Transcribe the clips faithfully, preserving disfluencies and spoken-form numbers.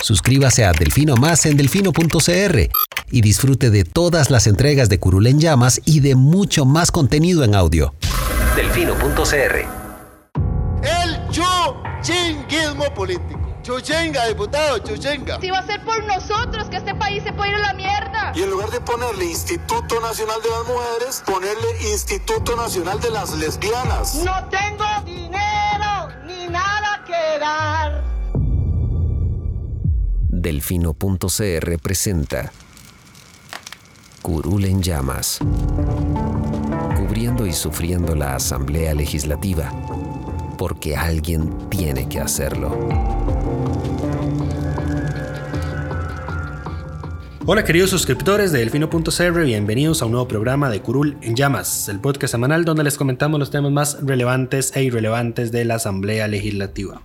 Suscríbase a Delfino Más en Delfino punto C R y disfrute de todas las entregas de Curul en Llamas y de mucho más contenido en audio. Delfino punto C R. El chuchinguismo político. Chuchenga, diputado, chuchenga. Si va a ser por nosotros que este país se puede ir a la mierda. Y en lugar de ponerle Instituto Nacional de las Mujeres, ponerle Instituto Nacional de las Lesbianas. No tengo dinero ni nada que dar. Delfino punto C R presenta Curul en Llamas, cubriendo y sufriendo la Asamblea Legislativa, porque alguien tiene que hacerlo. Hola queridos suscriptores de Delfino punto C R, bienvenidos a un nuevo programa de Curul en Llamas, el podcast semanal donde les comentamos los temas más relevantes e irrelevantes de la Asamblea Legislativa.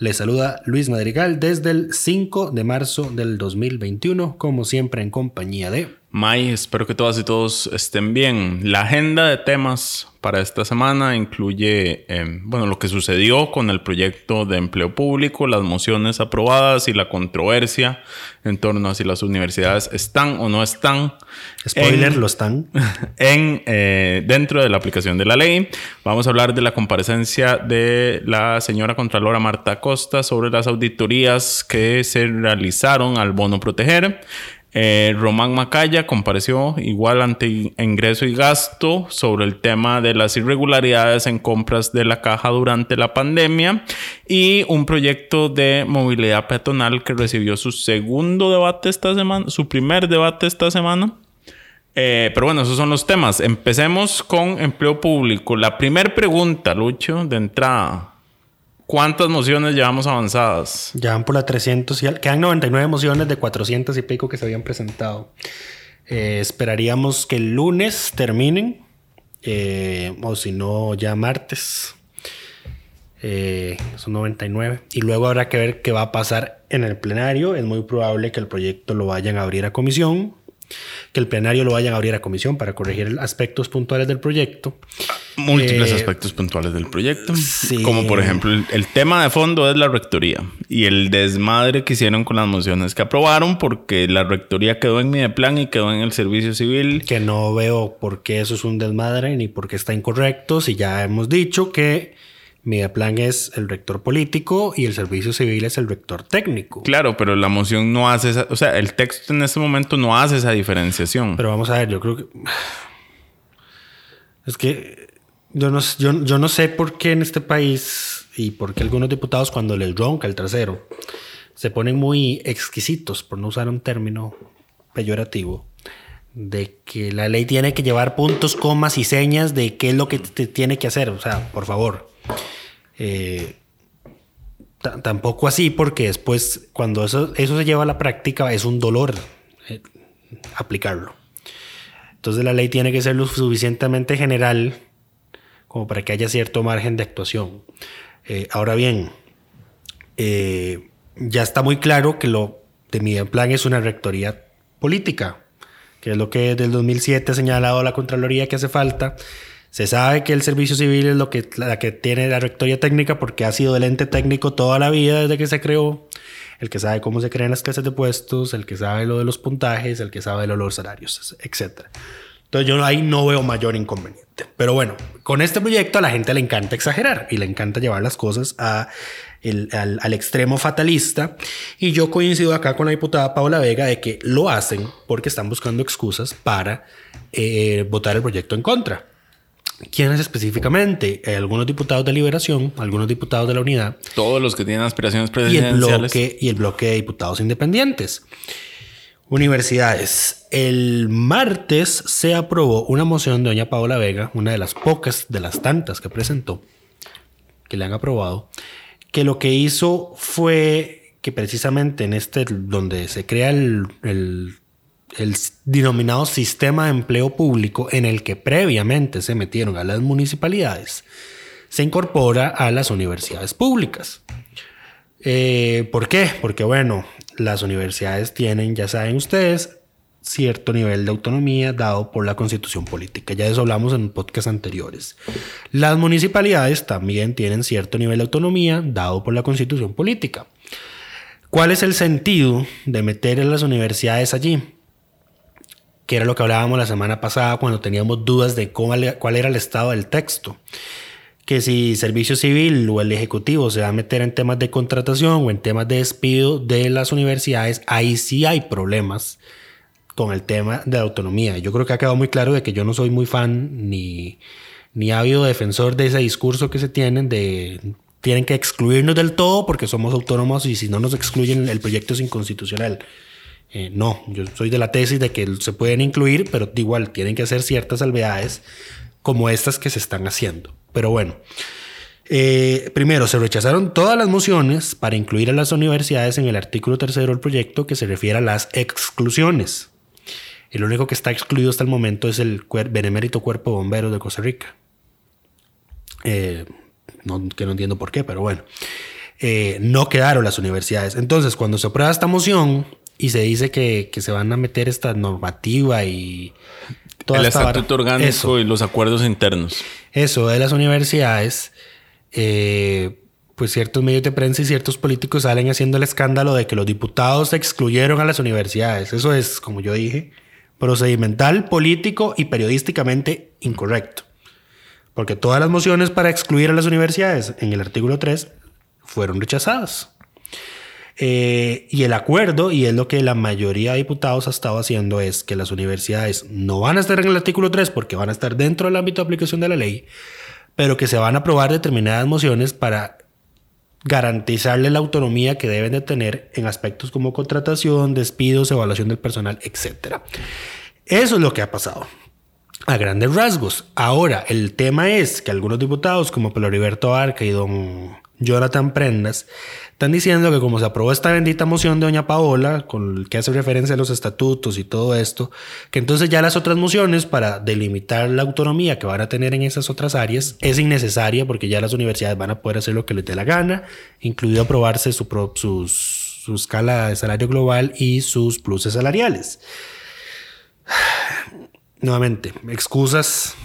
Les saluda Luis Madrigal desde el cinco de marzo del dos mil veintiuno, como siempre en compañía de... May, espero que todas y todos estén bien. La agenda de temas para esta semana incluye eh, bueno, lo que sucedió con el proyecto de empleo público, las mociones aprobadas y la controversia en torno a si las universidades están o no están. Spoiler, en, lo están. En, eh, dentro de la aplicación de la ley. Vamos a hablar de la comparecencia de la señora Contralora Marta Costa sobre las auditorías que se realizaron al Bono Proteger. Eh, Román Macaya compareció igual ante ingreso y gasto sobre el tema de las irregularidades en compras de la caja durante la pandemia y un proyecto de movilidad peatonal que recibió su segundo debate esta semana, su primer debate esta semana. Eh, pero bueno, esos son los temas. Empecemos con empleo público. La primera pregunta, Lucho, de entrada. ¿Cuántas mociones llevamos avanzadas? Ya van por las trescientas y al... Quedan noventa y nueve mociones de cuatrocientas y pico que se habían presentado. Eh, esperaríamos que el lunes terminen. Eh, o si no, ya martes. Eh, son noventa y nueve. Y luego habrá que ver qué va a pasar en el plenario. Es muy probable que el proyecto lo vayan a abrir a comisión. Que el plenario lo vayan a abrir a comisión para corregir aspectos puntuales del proyecto. Múltiples eh, aspectos puntuales del proyecto. Sí. Como por ejemplo, el, el tema de fondo es la rectoría y el desmadre que hicieron con las mociones que aprobaron, porque la rectoría quedó en Mideplan y quedó en el Servicio Civil. Que no veo por qué eso es un desmadre ni por qué está incorrecto, si ya hemos dicho que Mideplan es el rector político y el Servicio Civil es el rector técnico. Claro, pero la moción no hace esa... O sea, el texto en este momento no hace esa diferenciación. Pero vamos a ver, yo creo que... Es que yo no, yo, yo no sé por qué en este país y por qué algunos diputados cuando les ronca el trasero se ponen muy exquisitos, por no usar un término peyorativo, de que la ley tiene que llevar puntos, comas y señas de qué es lo que te tiene que hacer. O sea, por favor... Eh, t- tampoco así, porque después cuando eso, eso se lleva a la práctica es un dolor eh, aplicarlo. Entonces la ley tiene que ser lo suficientemente general como para que haya cierto margen de actuación. Eh, ahora bien, eh, ya está muy claro que lo de Mideplan es una rectoría política, que es lo que desde el dos mil siete ha señalado la Contraloría que hace falta. Se sabe que el Servicio Civil es lo que, la que tiene la rectoría técnica porque ha sido el ente técnico toda la vida desde que se creó. El que sabe cómo se crean las clases de puestos, el que sabe lo de los puntajes, el que sabe lo de los salarios, etcétera. Entonces yo ahí no veo mayor inconveniente. Pero bueno, con este proyecto a la gente le encanta exagerar y le encanta llevar las cosas a el, al, al extremo fatalista. Y yo coincido acá con la diputada Paola Vega de que lo hacen porque están buscando excusas para eh, votar el proyecto en contra. ¿Quiénes específicamente? Eh, algunos diputados de Liberación, algunos diputados de la Unidad. Todos los que tienen aspiraciones presidenciales. Y el bloque, y el bloque de diputados independientes. Universidades. El martes se aprobó una moción de doña Paola Vega, una de las pocas, de las tantas que presentó, que le han aprobado, que lo que hizo fue que precisamente en este, donde se crea el... el el denominado sistema de empleo público en el que previamente se metieron a las municipalidades, se incorpora a las universidades públicas. Eh, ¿Por qué? Porque, bueno, las universidades tienen, ya saben ustedes, cierto nivel de autonomía dado por la Constitución política. Ya de eso hablamos en podcasts anteriores. Las municipalidades también tienen cierto nivel de autonomía dado por la Constitución política. ¿Cuál es el sentido de meter en las universidades allí? Que era lo que hablábamos la semana pasada cuando teníamos dudas de cómo, cuál era el estado del texto. Que si Servicio Civil o el Ejecutivo se va a meter en temas de contratación o en temas de despido de las universidades, ahí sí hay problemas con el tema de la autonomía. Yo creo que ha quedado muy claro de que yo no soy muy fan ni, ni ávido defensor de ese discurso que se tienen de... Tienen que excluirnos del todo porque somos autónomos y si no nos excluyen el proyecto es inconstitucional. Eh, no, yo soy de la tesis de que se pueden incluir, pero igual tienen que hacer ciertas salvedades como estas que se están haciendo. Pero bueno, eh, primero se rechazaron todas las mociones para incluir a las universidades en el artículo tercero del proyecto que se refiere a las exclusiones. El único que está excluido hasta el momento es el cuer- Benemérito Cuerpo de Bomberos de Costa Rica. Eh, no, que no entiendo por qué, pero bueno. Eh, no quedaron las universidades. Entonces, cuando se aprueba esta moción... Y se dice que, que se van a meter esta normativa y... Toda el esta estatuto bar... orgánico eso. Y los acuerdos internos. Eso, de las universidades, eh, pues ciertos medios de prensa y ciertos políticos salen haciendo el escándalo de que los diputados excluyeron a las universidades. Eso es, como yo dije, procedimental, político y periodísticamente incorrecto. Porque todas las mociones para excluir a las universidades en el artículo tres fueron rechazadas. Eh, y el acuerdo, y es lo que la mayoría de diputados ha estado haciendo, es que las universidades no van a estar en el artículo tres porque van a estar dentro del ámbito de aplicación de la ley, pero que se van a aprobar determinadas mociones para garantizarle la autonomía que deben de tener en aspectos como contratación, despidos, evaluación del personal, etcétera. Eso es lo que ha pasado a grandes rasgos. Ahora, el tema es que algunos diputados como Peloriberto Arca y don... Jonathan Prendas, están diciendo que como se aprobó esta bendita moción de doña Paola, con el que hace referencia a los estatutos y todo esto, que entonces ya las otras mociones para delimitar la autonomía que van a tener en esas otras áreas es innecesaria porque ya las universidades van a poder hacer lo que les dé la gana, incluido aprobarse su, pro, sus, su escala de salario global y sus pluses salariales. Nuevamente, excusas...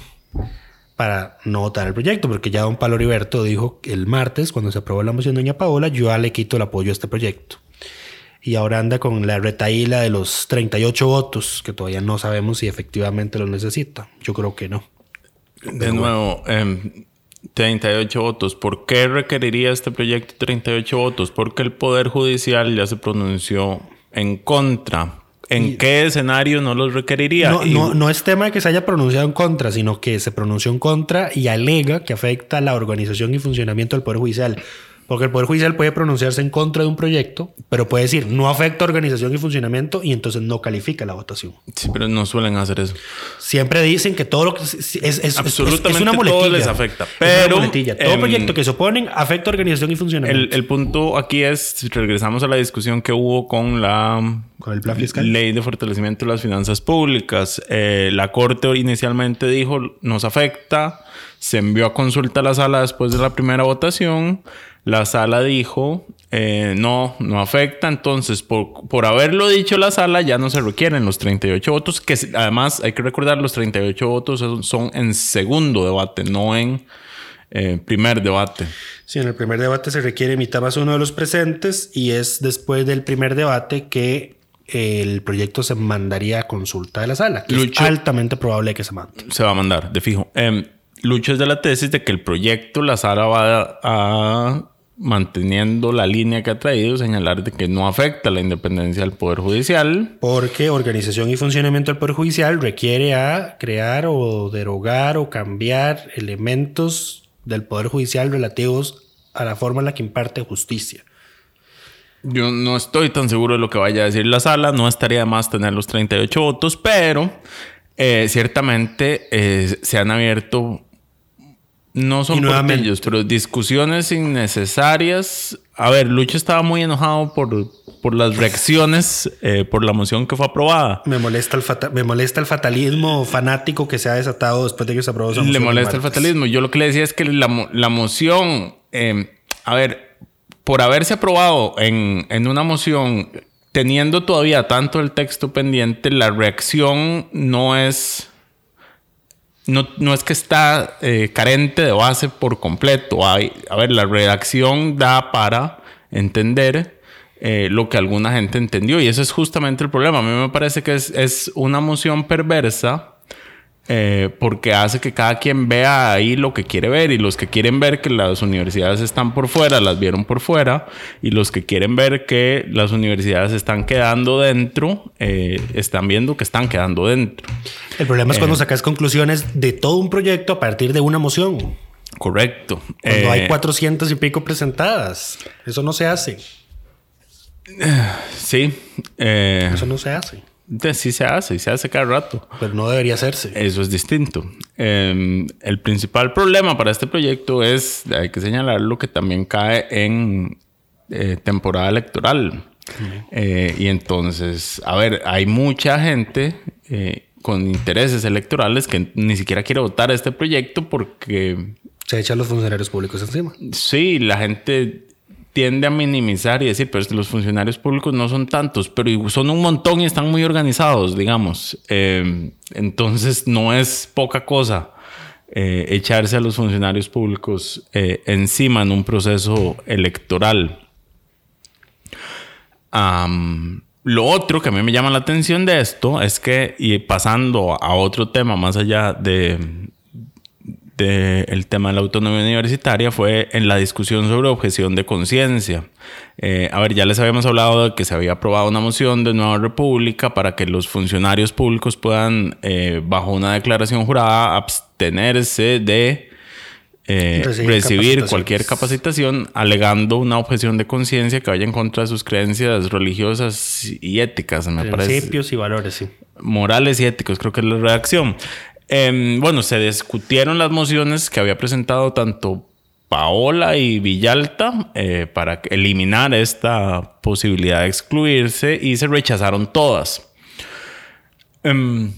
para no votar el proyecto, porque ya don Peloriberto dijo el martes, cuando se aprobó la moción de doña Paola, yo ya le quito el apoyo a este proyecto. Y ahora anda con la retahíla de los treinta y ocho votos, que todavía no sabemos si efectivamente los necesita. Yo creo que no. De Pero nuevo, bueno. eh, treinta y ocho votos. ¿Por qué requeriría este proyecto treinta y ocho votos? Porque el Poder Judicial ya se pronunció en contra. ¿En qué escenario no los requeriría? No, no, no es tema de que se haya pronunciado en contra, sino que se pronunció en contra y alega que afecta la organización y funcionamiento del Poder Judicial. Porque el Poder Judicial puede pronunciarse en contra de un proyecto, pero puede decir no afecta organización y funcionamiento y entonces no califica la votación. Sí, pero no suelen hacer eso. Siempre dicen que todo lo que... Es, es, es, absolutamente es, es una muletilla. Todo les afecta. Pero, todo eh, proyecto que se oponen afecta organización y funcionamiento. El, el punto aquí es, regresamos a la discusión que hubo con la... Con el plan fiscal. Ley de fortalecimiento de las finanzas públicas. Eh, la Corte inicialmente dijo nos afecta. Se envió a consulta a la sala después de la primera votación. La sala dijo, eh, no, no afecta. Entonces, por, por haberlo dicho la sala, ya no se requieren los treinta y ocho votos. Que además, hay que recordar, los treinta y ocho votos son, son en segundo debate, no en eh, primer debate. Sí, en el primer debate se requiere mitad más uno de los presentes. Y es después del primer debate que... el proyecto se mandaría a consulta de la sala, que Lucho, es altamente probable que se mande. Se va a mandar, de fijo. Eh, Lucho es de la tesis de que el proyecto la sala va a, a manteniendo la línea que ha traído, señalar de que no afecta la independencia del Poder Judicial. Porque organización y funcionamiento del Poder Judicial requiere a crear o derogar o cambiar elementos del Poder Judicial relativos a la forma en la que imparte justicia. Yo no estoy tan seguro de lo que vaya a decir la sala. No estaría de más tener los treinta y ocho votos, pero eh, ciertamente eh, se han abierto, no son portillos, pero discusiones innecesarias. A ver, Lucho estaba muy enojado por, por las reacciones, eh, por la moción que fue aprobada. Me molesta, el fata- me molesta el fatalismo fanático que se ha desatado después de que se aprobó esa moción. Le molesta el fatalismo. Yo lo que le decía es que la, la moción, eh, a ver... por haberse aprobado en, en una moción, teniendo todavía tanto el texto pendiente, la reacción no es... No, no es que está eh, carente de base por completo. Hay, a ver, la redacción da para entender eh, lo que alguna gente entendió. Y ese es justamente el problema. A mí me parece que es, es una moción perversa. Eh, porque hace que cada quien vea ahí lo que quiere ver, y los que quieren ver que las universidades están por fuera, las vieron por fuera, y los que quieren ver que las universidades están quedando dentro, eh, están viendo que están quedando dentro. El problema es cuando eh, sacas conclusiones de todo un proyecto a partir de una moción. Correcto. Cuando eh, hay cuatrocientas y pico presentadas. Eso no se hace. Eh, sí. Eh, Eso no se hace. Sí se hace, se hace cada rato. Pero no debería hacerse. Eso es distinto. Eh, el principal problema para este proyecto es, hay que señalar lo que también cae en eh, temporada electoral. Uh-huh. Eh, y entonces, a ver, hay mucha gente eh, con intereses electorales que ni siquiera quiere votar a este proyecto porque... se echan los funcionarios públicos encima. Sí, la gente... tiende a minimizar y decir, pero los funcionarios públicos no son tantos, pero son un montón y están muy organizados, digamos. Eh, entonces no es poca cosa eh, echarse a los funcionarios públicos eh, encima en un proceso electoral. Um, lo otro que a mí me llama la atención de esto es que, y pasando a otro tema más allá de... De el tema de la autonomía universitaria, fue en la discusión sobre objeción de conciencia. Eh, a ver, ya les habíamos hablado de que se había aprobado una moción de Nueva República para que los funcionarios públicos puedan, eh, bajo una declaración jurada, abstenerse de eh, recibir, recibir cualquier capacitación alegando una objeción de conciencia que vaya en contra de sus creencias religiosas y éticas. Me parece. Principios y valores, sí. Morales y éticos, creo que es la redacción. Eh, bueno, se discutieron las mociones que había presentado tanto Paola y Villalta eh, para eliminar esta posibilidad de excluirse, y se rechazaron todas. Eh,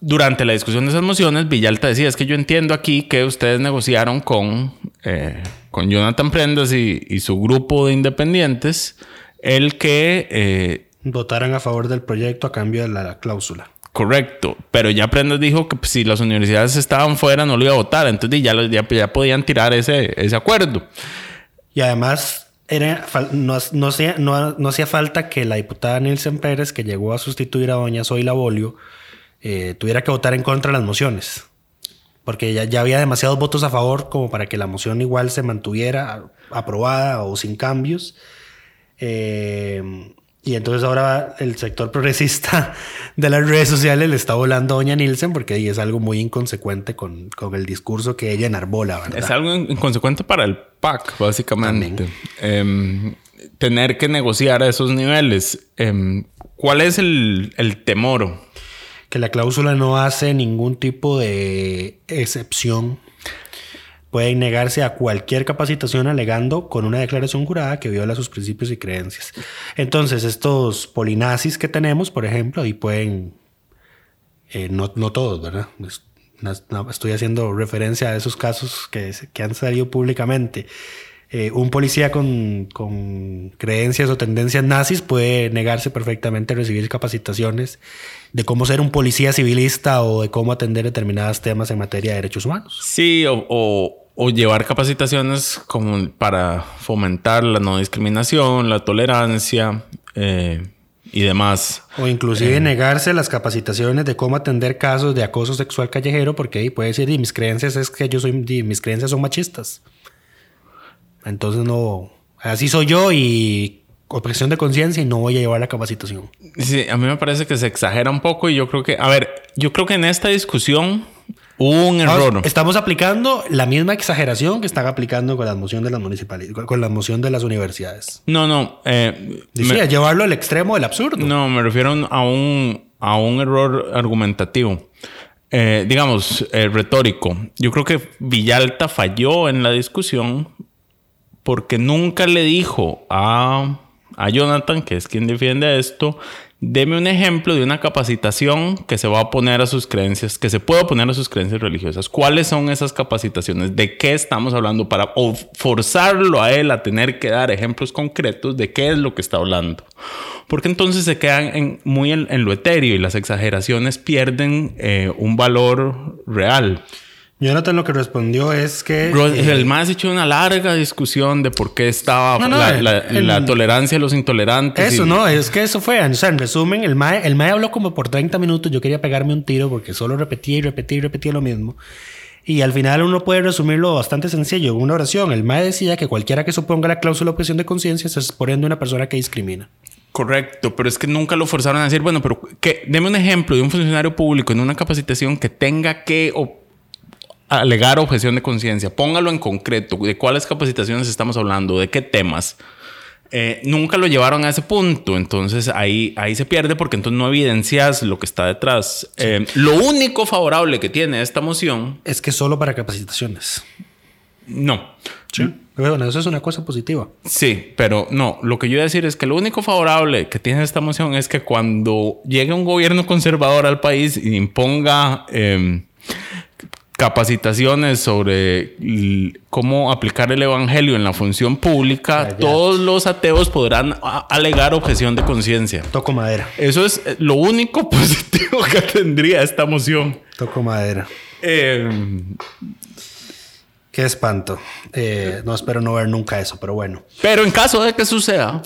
durante la discusión de esas mociones, Villalta decía, es que yo entiendo aquí que ustedes negociaron con, eh, con Jonathan Prendas y, y su grupo de independientes el que... Eh, votaran a favor del proyecto a cambio de la cláusula. Correcto, pero ya Prendas dijo que pues, si las universidades estaban fuera no lo iba a votar, entonces ya, ya, ya podían tirar ese, ese acuerdo. Y además era, no, no, hacía, no, no hacía falta que la diputada Nielsen Pérez, que llegó a sustituir a doña Soyla Bolio, eh, tuviera que votar en contra de las mociones, porque ya, ya había demasiados votos a favor como para que la moción igual se mantuviera aprobada o sin cambios. Eh... Y entonces ahora el sector progresista de las redes sociales le está volando a doña Nielsen porque es algo muy inconsecuente con, con el discurso que ella enarbola, ¿verdad? Es algo inconsecuente para el P A C, básicamente. Eh, tener que negociar a esos niveles. Eh, ¿Cuál es el, el temor? Que la cláusula no hace ningún tipo de excepción. Pueden negarse a cualquier capacitación alegando con una declaración jurada que viola sus principios y creencias. Entonces, estos polinazis que tenemos, por ejemplo, ahí pueden... Eh, no, no todos, ¿verdad? Estoy haciendo referencia a esos casos que, que han salido públicamente. Eh, un policía con, con creencias o tendencias nazis puede negarse perfectamente a recibir capacitaciones de cómo ser un policía civilista o de cómo atender determinados temas en materia de derechos humanos. Sí, o... o... O llevar capacitaciones como para fomentar la no discriminación, la tolerancia eh, y demás. O inclusive eh, negarse las capacitaciones de cómo atender casos de acoso sexual callejero, porque ahí puede decir, y mis creencias es que yo soy, mis creencias son machistas. Entonces no, así soy yo y objeción de conciencia y no voy a llevar la capacitación. Sí, a mí me parece que se exagera un poco y yo creo que, a ver, yo creo que en esta discusión... un error. Estamos aplicando la misma exageración que están aplicando con la moción de las municipalidades, con la moción de las universidades. No, no. Eh, Decía, me... llevarlo al extremo del absurdo. No, me refiero a un, a un error argumentativo, eh, digamos, eh, retórico. Yo creo que Villalta falló en la discusión porque nunca le dijo a, a Jonathan, que es quien defiende esto... Deme un ejemplo de una capacitación que se va a poner a sus creencias, que se puede poner a sus creencias religiosas. ¿Cuáles son esas capacitaciones? ¿De qué estamos hablando? Para forzarlo a él a tener que dar ejemplos concretos de qué es lo que está hablando. Porque entonces se quedan en, muy en, en lo etéreo y las exageraciones pierden eh, un valor real. Jonathan lo que respondió es que... Bro, eh, el más hecho una larga discusión de por qué estaba no, no, la, el, la, el, la tolerancia a los intolerantes. Eso, y... no, es que eso fue. O sea, en resumen, el mae, el mae habló como por treinta minutos. Yo quería pegarme un tiro porque solo repetía y repetía y repetía lo mismo. Y al final uno puede resumirlo bastante sencillo. En una oración, el mae decía que cualquiera que suponga la cláusula de objeción de conciencia se exponiendo a una persona que discrimina. Correcto, pero es que nunca lo forzaron a decir, bueno, pero que deme un ejemplo de un funcionario público en una capacitación que tenga que op- alegar objeción de conciencia. Póngalo en concreto, de cuáles capacitaciones estamos hablando, de qué temas. Eh, nunca lo llevaron a ese punto, entonces ahí, ahí se pierde porque entonces no evidencias lo que está detrás. Sí. Eh, lo único favorable que tiene esta moción... es que solo para capacitaciones. No. Sí. Bueno, eso es una cosa positiva. Sí, pero no. Lo que yo iba a decir es que lo único favorable que tiene esta moción es que cuando llegue un gobierno conservador al país y imponga eh, capacitaciones sobre l- cómo aplicar el evangelio en la función pública, allá, todos los ateos podrán a- alegar objeción de conciencia. Toco madera. Eso es lo único positivo que tendría esta moción. Toco madera. Eh... Qué espanto. Eh, no espero no ver nunca eso, pero bueno. Pero en caso de que suceda,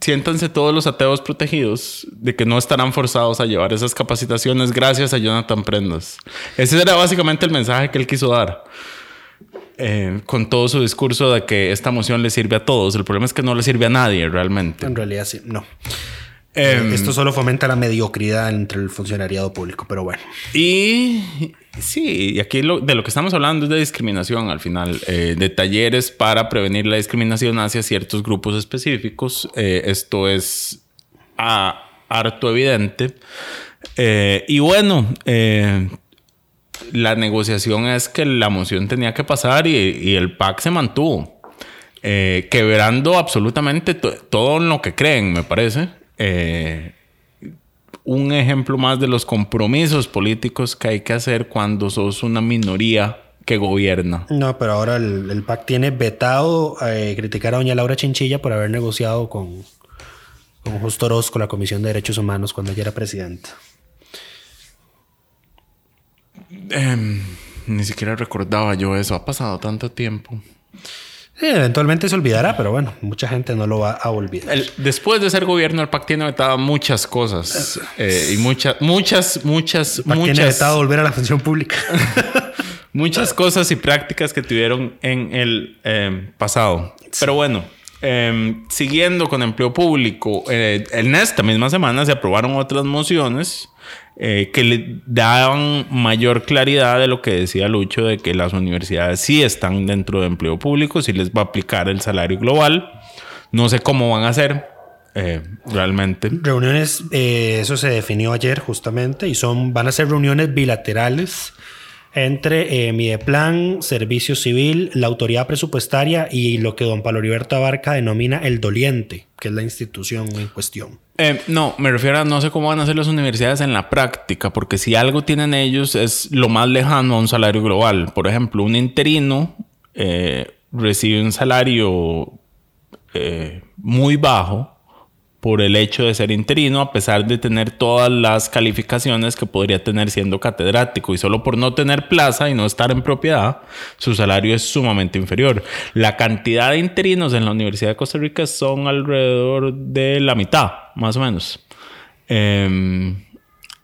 siéntanse todos los ateos protegidos de que no estarán forzados a llevar esas capacitaciones gracias a Jonathan Prendas. Ese era básicamente el mensaje que él quiso dar. Eh, con todo su discurso de que esta moción le sirve a todos. El problema es que no le sirve a nadie realmente. En realidad sí, no. Eh, Esto solo fomenta la mediocridad entre el funcionariado público, pero bueno. Y... sí, y aquí lo, de lo que estamos hablando es de discriminación al final, eh, de talleres para prevenir la discriminación hacia ciertos grupos específicos. Eh, esto es ah, harto evidente. Eh, y bueno, eh, la negociación es que la moción tenía que pasar y, y el P A C se mantuvo, eh, quebrando absolutamente to- todo en lo que creen, me parece. Eh, Un ejemplo más de los compromisos políticos que hay que hacer cuando sos una minoría que gobierna. No, pero ahora el, el P A C tiene vetado eh, criticar a doña Laura Chinchilla por haber negociado con, con Justo Orozco la Comisión de Derechos Humanos cuando ella era presidenta. Eh, ni siquiera recordaba yo eso. Ha pasado tanto tiempo. Sí, eventualmente se olvidará, pero bueno, mucha gente no lo va a olvidar. El, después de ser gobierno, el P A C tiene vetado muchas cosas. Eh, y muchas, muchas, muchas, el P A C muchas... tiene vetado volver a la función pública. Muchas cosas y prácticas que tuvieron en el eh, pasado. Sí. Pero bueno, eh, siguiendo con empleo público, eh, en esta misma semana se aprobaron otras mociones eh, que le daban mayor claridad de lo que decía Lucho, de que las universidades sí están dentro de empleo público, sí les va a aplicar el salario global. No sé cómo van a hacer eh, realmente. Reuniones, eh, eso se definió ayer justamente, y son, van a ser reuniones bilaterales entre eh, Mideplan, Servicio Civil, la Autoridad Presupuestaria y lo que don Peloriberto Arca denomina el doliente, que es la institución en cuestión. Eh, no, me refiero a no sé cómo van a hacer las universidades en la práctica, porque si algo tienen ellos es lo más lejano a un salario global. Por ejemplo, un interino eh, recibe un salario eh, muy bajo por el hecho de ser interino, a pesar de tener todas las calificaciones que podría tener siendo catedrático, y solo por no tener plaza y no estar en propiedad, su salario es sumamente inferior. La cantidad de interinos en la Universidad de Costa Rica son alrededor de la mitad, más o menos. Eh,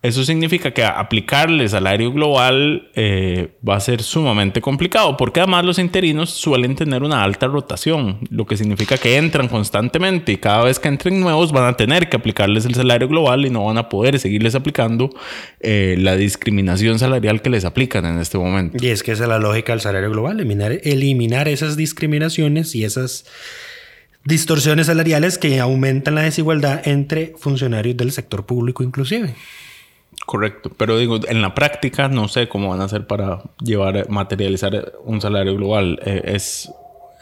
eso significa que aplicarle salario global eh, va a ser sumamente complicado, porque además los interinos suelen tener una alta rotación, lo que significa que entran constantemente y cada vez que entren nuevos van a tener que aplicarles el salario global y no van a poder seguirles aplicando eh, la discriminación salarial que les aplican en este momento. Y es que esa es la lógica del salario global, eliminar, eliminar esas discriminaciones y esas distorsiones salariales que aumentan la desigualdad entre funcionarios del sector público inclusive. Correcto, pero digo, en la práctica no sé cómo van a hacer para llevar, materializar un salario global. Eh, es,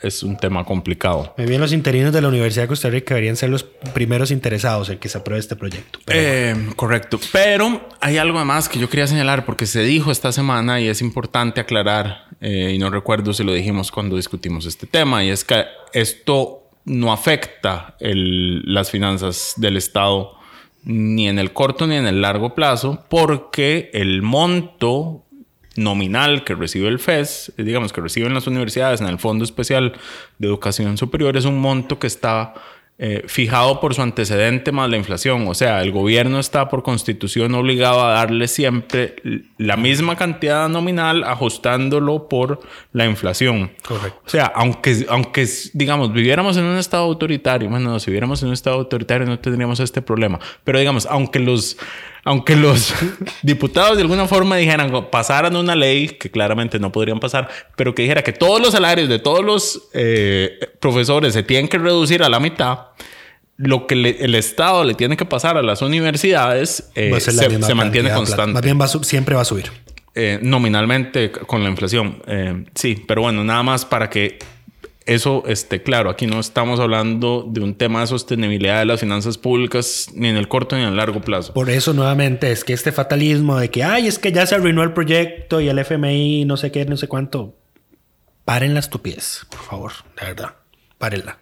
es un tema complicado. Muy bien, los interinos de la Universidad de Costa Rica deberían ser los primeros interesados en que se apruebe este proyecto. Pero... Eh, correcto, pero hay algo más que yo quería señalar porque se dijo esta semana y es importante aclarar, eh, y no recuerdo si lo dijimos cuando discutimos este tema, y es que esto no afecta el, las finanzas del Estado ni en el corto ni en el largo plazo, porque el monto nominal que recibe el F E S, digamos que reciben las universidades en el Fondo Especial de Educación Superior, es un monto que está eh, fijado por su antecedente más la inflación. O sea, el gobierno está por constitución obligado a darle siempre la misma cantidad nominal ajustándolo por la inflación. Correcto. O sea, aunque, aunque digamos viviéramos en un estado autoritario, bueno, si viviéramos en un estado autoritario no tendríamos este problema, pero digamos, aunque los... Aunque los diputados de alguna forma dijeran, pasaran una ley que claramente no podrían pasar, pero que dijera que todos los salarios de todos los eh, profesores se tienen que reducir a la mitad, lo que le, el Estado le tiene que pasar a las universidades eh, se, se mantiene constante. Más bien va, siempre va a subir. Eh, nominalmente con la inflación. Eh, sí, pero bueno, nada más para que... Eso esté claro. Aquí no estamos hablando de un tema de sostenibilidad de las finanzas públicas ni en el corto ni en el largo plazo. Por eso nuevamente es que este fatalismo de que ay, es que ya se arruinó el proyecto y el F M I no sé qué, no sé cuánto. Paren la estupidez, por favor, de verdad, párenla.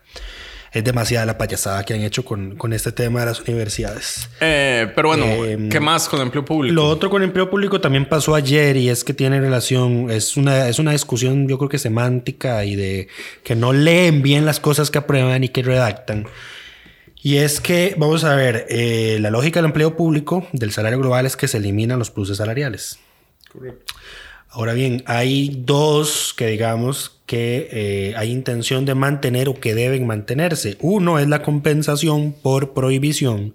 Es demasiada la payasada que han hecho con, con este tema de las universidades. Eh, pero bueno, eh, ¿qué más con empleo público? Lo otro con empleo público también pasó ayer y es que tiene relación... Es una, es una discusión, yo creo que semántica y de que no leen bien las cosas que aprueban y que redactan. Y es que, vamos a ver, eh, la lógica del empleo público, del salario global, es que se eliminan los pluses salariales. Correcto. Ahora bien, hay dos que digamos que eh, hay intención de mantener o que deben mantenerse. Uno es la compensación por prohibición,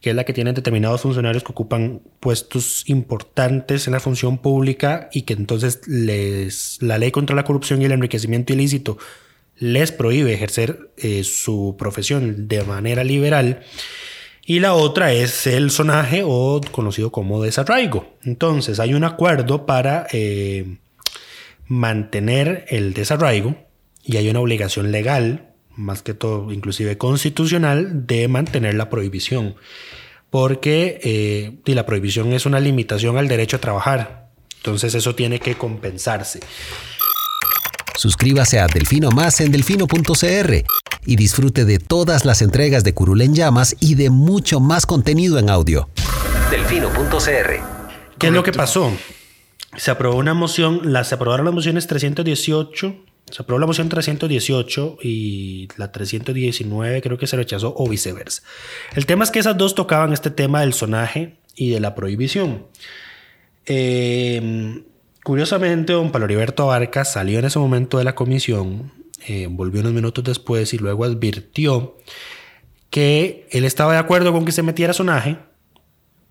que es la que tienen determinados funcionarios que ocupan puestos importantes en la función pública y que entonces les, la ley contra la corrupción y el enriquecimiento ilícito les prohíbe ejercer eh, su profesión de manera liberal. Y la otra es el zonaje o conocido como desarraigo. Entonces hay un acuerdo para eh, mantener el desarraigo y hay una obligación legal, más que todo inclusive constitucional, de mantener la prohibición. Porque eh, y la prohibición es una limitación al derecho a trabajar. Entonces eso tiene que compensarse. Suscríbase a Delfino Más en delfino punto c r y disfrute de todas las entregas de Curul en Llamas y de mucho más contenido en audio. delfino punto c r. ¿Qué es lo que pasó? Se aprobó una moción, las, se aprobaron las mociones trescientos dieciocho, se aprobó la moción trescientos dieciocho y la trescientos diecinueve creo que se rechazó o viceversa. El tema es que esas dos tocaban este tema del zonaje y de la prohibición. Eh... Curiosamente, don Peloriberto Arca salió en ese momento de la comisión, eh, volvió unos minutos después y luego advirtió que él estaba de acuerdo con que se metiera zonaje,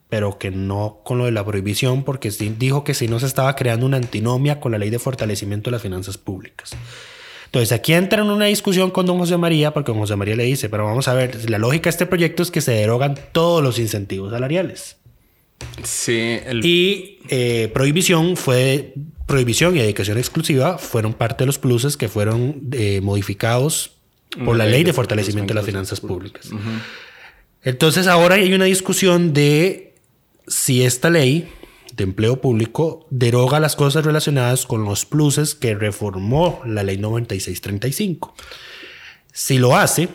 pero que no con lo de la prohibición, porque dijo que si no se estaba creando una antinomia con la ley de fortalecimiento de las finanzas públicas. Entonces aquí entra en una discusión con don José María, porque don José María le dice, pero vamos a ver, la lógica de este proyecto es que se derogan todos los incentivos salariales. Sí, el... Y eh, prohibición fue prohibición y dedicación exclusiva fueron parte de los pluses que fueron eh, modificados por una la ley de, de fortalecimiento de las finanzas públicas. Uh-huh. Entonces ahora hay una discusión de si esta ley de empleo público deroga las cosas relacionadas con los pluses que reformó la ley noventa y seis treinta y cinco. Si lo hace...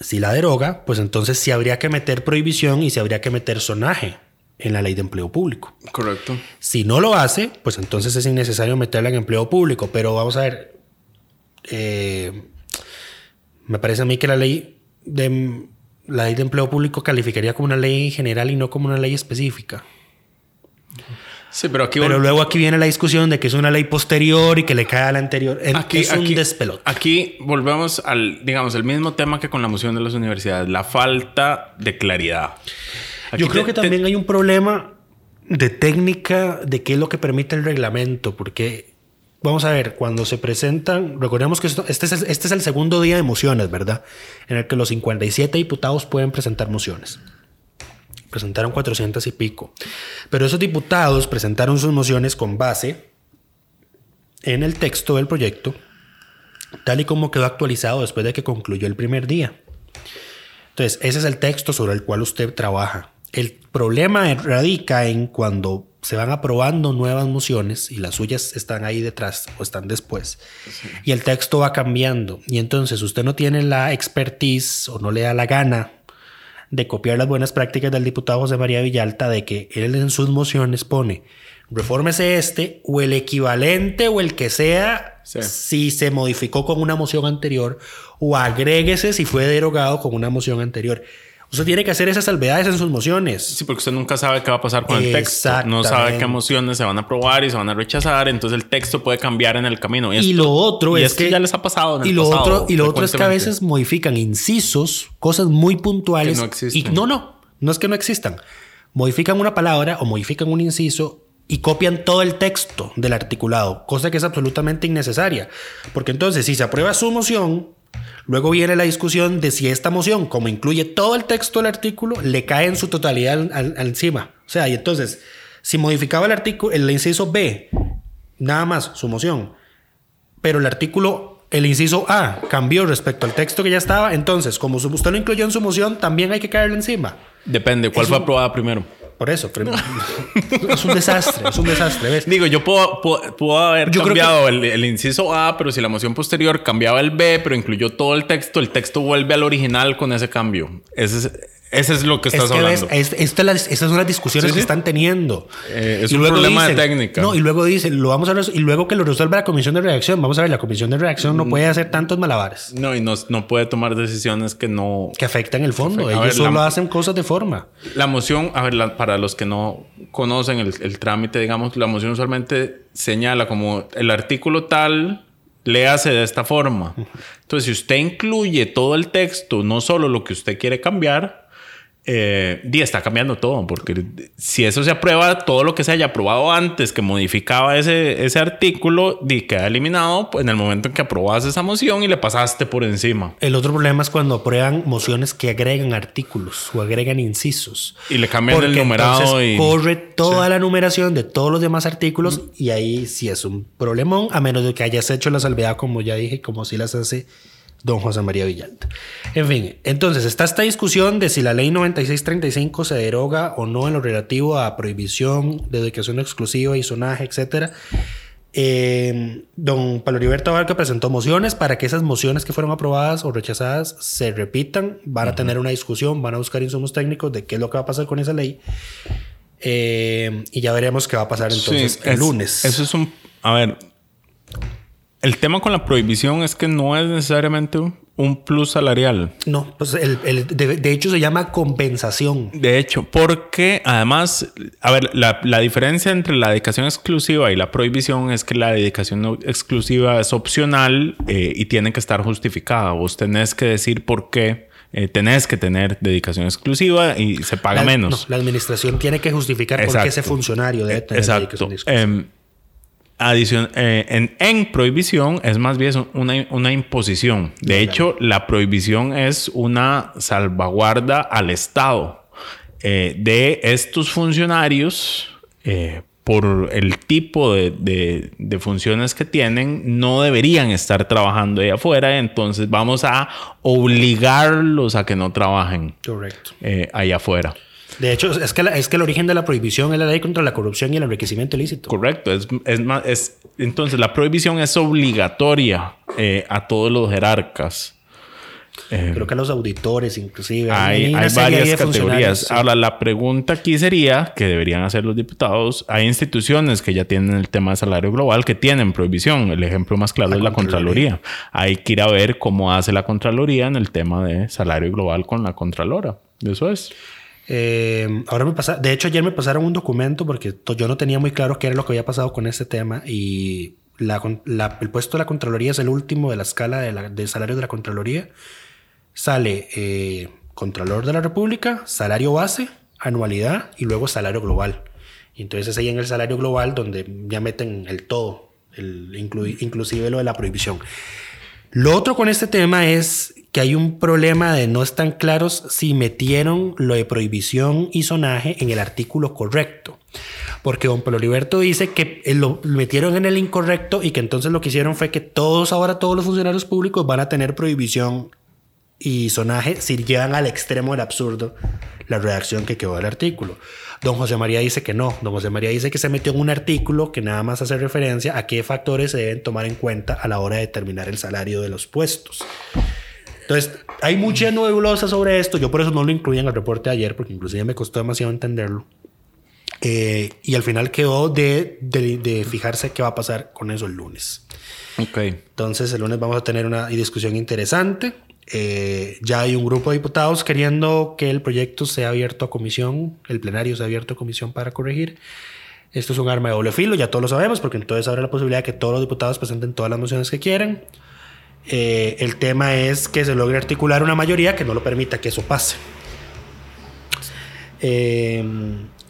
Si la deroga, pues entonces sí habría que meter prohibición y sí habría que meter zonaje en la ley de empleo público. Correcto. Si no lo hace, pues entonces es innecesario meterla en empleo público. Pero vamos a ver, eh, me parece a mí que la ley de, la ley de empleo público calificaría como una ley general y no como una ley específica. Sí, pero aquí... Pero luego aquí viene la discusión de que es una ley posterior y que le cae a la anterior. Aquí, es un aquí, despelote. Aquí volvemos al, digamos, el mismo tema que con la moción de las universidades. La falta de claridad. Aquí Yo creo te, que también te... hay un problema de técnica de qué es lo que permite el reglamento. Porque, vamos a ver, cuando se presentan... Recordemos que esto, este, es el, este es el segundo día de mociones, ¿verdad? En el que los cincuenta y siete diputados pueden presentar mociones. Presentaron cuatrocientos y pico. Pero esos diputados presentaron sus mociones con base en el texto del proyecto, tal y como quedó actualizado después de que concluyó el primer día. Entonces, ese es el texto sobre el cual usted trabaja. El problema radica en cuando se van aprobando nuevas mociones y las suyas están ahí detrás o están después. Sí. Y el texto va cambiando. Y entonces usted no tiene la expertise o no le da la gana de copiar las buenas prácticas del diputado José María Villalta, de que él en sus mociones pone Refórmese este o el equivalente o el que sea, sí, si se modificó con una moción anterior, o agréguese si fue derogado con una moción anterior. Usted tiene que hacer esas salvedades en sus mociones. Sí, porque usted nunca sabe qué va a pasar con el texto. No sabe qué mociones se van a aprobar y se van a rechazar. Entonces el texto puede cambiar en el camino. Y, y esto, lo otro y es que ya les ha pasado en y el lo pasado, otro Y lo otro es que a veces modifican incisos, cosas muy puntuales. Que no existen. Y no, no. No es que no existan. Modifican una palabra o modifican un inciso y copian todo el texto del articulado. Cosa que es absolutamente innecesaria. Porque entonces si se aprueba su moción... Luego viene la discusión de si esta moción, como incluye todo el texto del artículo, le cae en su totalidad al, al encima. O sea, y entonces, si modificaba el artículo, el inciso B, nada más su moción, pero el artículo, el inciso A, cambió respecto al texto que ya estaba, entonces, como usted lo incluyó en su moción, también hay que caerle encima. Depende, ¿cuál fue aprobada primero? Por eso, es un desastre, es un desastre. ¿Ves? Digo, yo puedo, puedo, puedo haber yo cambiado que... el, el inciso A, pero si la moción posterior cambiaba el B, pero incluyó todo el texto, el texto vuelve al original con ese cambio. Ese es, ese es lo que estás es que hablando. Ves, es, esta, estas son las discusiones, sí, que sí están teniendo. Eh, es y un problema dicen, de técnica. No, y luego dicen, lo vamos a y luego que lo resuelva la comisión de redacción. Vamos a ver, la comisión de redacción no puede hacer tantos malabares. No, y no, no puede tomar decisiones que no... Que afectan el fondo. Afecta. Ellos ver, solo la, hacen cosas de forma. La moción, a ver, la, para los que no conocen el, el trámite, digamos, la moción usualmente señala como el artículo tal... Léase de esta forma. Entonces, si usted incluye todo el texto, no solo lo que usted quiere cambiar, eh, y está cambiando todo, porque si eso se aprueba, todo lo que se haya aprobado antes que modificaba ese, ese artículo, y queda eliminado en el momento en que aprobas esa moción y le pasaste por encima. El otro problema es cuando aprueban mociones que agregan artículos o agregan incisos. Y le cambian el numerado y... corre toda, sí, la numeración de todos los demás artículos, mm, y ahí sí es un problemón, a menos de que hayas hecho la salvedad, como ya dije, como si las hace... Don José María Villalta. En fin, entonces está esta discusión de si la ley noventa y seis treinta y cinco se deroga o no en lo relativo a prohibición de dedicación exclusiva y zonaje, etcétera. Eh, don Peloriberto Arca presentó mociones para que esas mociones que fueron aprobadas o rechazadas se repitan. Van, uh-huh, a tener una discusión, van a buscar insumos técnicos de qué es lo que va a pasar con esa ley. Eh, y ya veremos qué va a pasar entonces, sí, el es, lunes. Eso es un... A ver... El tema con la prohibición es que no es necesariamente un plus salarial. No, pues el, el, de, de hecho se llama compensación. De hecho, porque además, a ver, la, la diferencia entre la dedicación exclusiva y la prohibición es que la dedicación exclusiva es opcional, eh, y tiene que estar justificada. Vos tenés que decir por qué. Eh, tenés que tener dedicación exclusiva y se paga la, menos. No, la administración tiene que justificar, exacto, por qué ese funcionario debe tener, exacto, dedicación exclusiva. Eh, Adición, eh, en, en prohibición es más bien una, una imposición. De hecho, la prohibición es una salvaguarda al Estado, eh, de estos funcionarios, eh, por el tipo de, de, de funciones que tienen, no deberían estar trabajando ahí afuera. Entonces vamos a obligarlos a que no trabajen. Correcto. Eh, ahí afuera. De hecho, es que, la, es que el origen de la prohibición es la ley contra la corrupción y el enriquecimiento ilícito. Correcto. Es, es más, es, entonces, la prohibición es obligatoria, eh, a todos los jerarcas. Eh, Creo que a los auditores, inclusive. Hay, hay, hay varias categorías. Sí. Ahora, la pregunta aquí sería, que deberían hacer los diputados, hay instituciones que ya tienen el tema de salario global que tienen prohibición. El ejemplo más claro la es la Contraloría. Contraloría. Hay que ir a ver cómo hace la Contraloría en el tema de salario global con la Contralora. Eso es. Eh, ahora me pasa, de hecho ayer me pasaron un documento porque to, yo no tenía muy claro qué era lo que había pasado con este tema y la, la, el puesto de la Contraloría es el último de la escala de, la, de salarios de la Contraloría. Sale eh, Contralor de la República, salario base, anualidad y luego salario global. Y entonces es ahí en el salario global donde ya meten el todo, el inclu, inclusive lo de la prohibición. Lo otro con este tema es que hay un problema de no están claros si metieron lo de prohibición y zonaje en el artículo correcto. Porque don Peloriberto dice que lo metieron en el incorrecto y que entonces lo que hicieron fue que todos, ahora todos los funcionarios públicos van a tener prohibición y zonaje si llevan al extremo del absurdo la redacción que quedó del artículo. Don José María dice que no. Don José María dice que se metió en un artículo que nada más hace referencia a qué factores se deben tomar en cuenta a la hora de determinar el salario de los puestos. Entonces, hay mucha nebulosa sobre esto. Yo por eso no lo incluí en el reporte de ayer, porque inclusive me costó demasiado entenderlo. Eh, y al final quedó de, de, de fijarse qué va a pasar con eso el lunes. Ok. Entonces el lunes vamos a tener una discusión interesante. Eh, ya hay un grupo de diputados queriendo que el proyecto sea abierto a comisión, el plenario sea abierto a comisión para corregir. Esto es un arma de doble filo, ya todos lo sabemos, porque entonces habrá la posibilidad de que todos los diputados presenten todas las mociones que quieran. Eh, el tema es que se logre articular una mayoría que no lo permita que eso pase. Eh,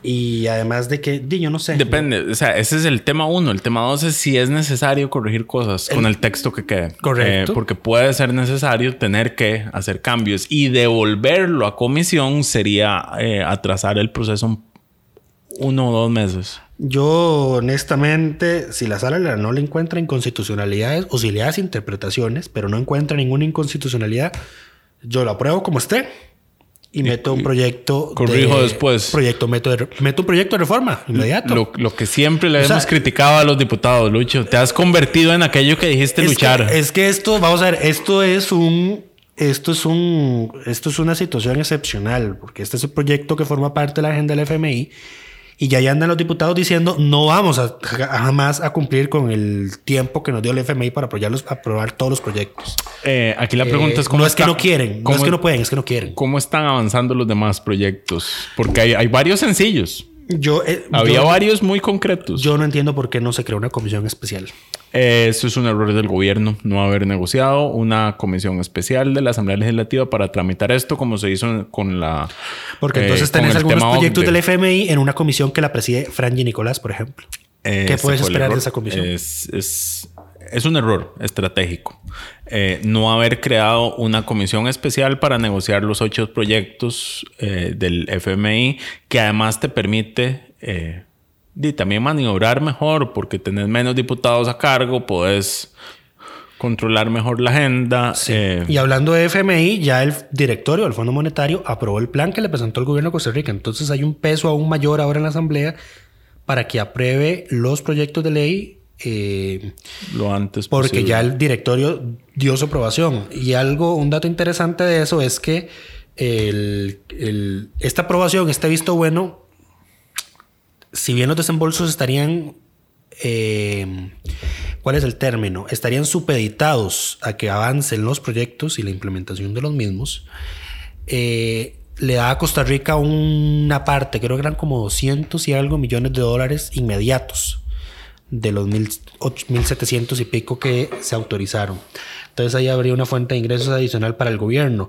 y además de que, yo no sé. Depende, ¿no? O sea, ese es el tema uno. El tema dos es si es necesario corregir cosas el, con el texto que quede. Correcto. Eh, porque puede ser necesario tener que hacer cambios y devolverlo a comisión sería eh, atrasar el proceso uno o dos meses. Yo, honestamente, si la sala no le encuentra inconstitucionalidades o si le hace interpretaciones, pero no encuentra ninguna inconstitucionalidad, yo lo apruebo como esté. Y meto un proyecto. Corrijo de, después. Proyecto, meto, de, meto un proyecto de reforma inmediato. Lo, lo que siempre le o hemos sea, criticado a los diputados, Lucho. Te has convertido en aquello que dijiste es luchar. Que, es que esto, vamos a ver, esto es un. Esto es un. Esto es una situación excepcional, porque este es un proyecto que forma parte de la agenda del F M I. Y ya, ya andan los diputados diciendo no vamos a, a jamás a cumplir con el tiempo que nos dio el F M I para apoyarlos, aprobar todos los proyectos. Eh, aquí la pregunta eh, es... ¿cómo no está, es que no quieren, no es que no pueden, es que no quieren. ¿Cómo están avanzando los demás proyectos? Porque hay, hay varios sencillos. Yo, eh, Había yo, varios muy concretos. Yo no entiendo por qué no se creó una comisión especial. Eh, eso es un error del gobierno, no haber negociado una comisión especial de la Asamblea Legislativa para tramitar esto como se hizo con la... Porque entonces eh, tenés algunos proyectos de... del F M I en una comisión que la preside Franji Nicolás, por ejemplo. Eh, ¿Qué puedes esperar de esa comisión? Es, es, es un error estratégico. Eh, no haber creado una comisión especial para negociar los ocho proyectos eh, del F M I, que además te permite... Eh, y también maniobrar mejor porque tenés menos diputados a cargo, podés controlar mejor la agenda. Sí. Eh. Y hablando de F M I, ya el directorio del Fondo Monetario aprobó el plan que le presentó el gobierno de Costa Rica. Entonces hay un peso aún mayor ahora en la Asamblea para que apruebe los proyectos de ley eh, lo antes porque posible. Ya el directorio dio su aprobación. Y algo, un dato interesante de eso es que el, el, esta aprobación, este visto bueno, si bien los desembolsos estarían, eh, ¿cuál es el término? Estarían supeditados a que avancen los proyectos y la implementación de los mismos. Eh, le da a Costa Rica una parte, creo que eran como doscientos y algo millones de dólares inmediatos de los mil setecientos y pico que se autorizaron. Entonces ahí habría una fuente de ingresos adicional para el gobierno.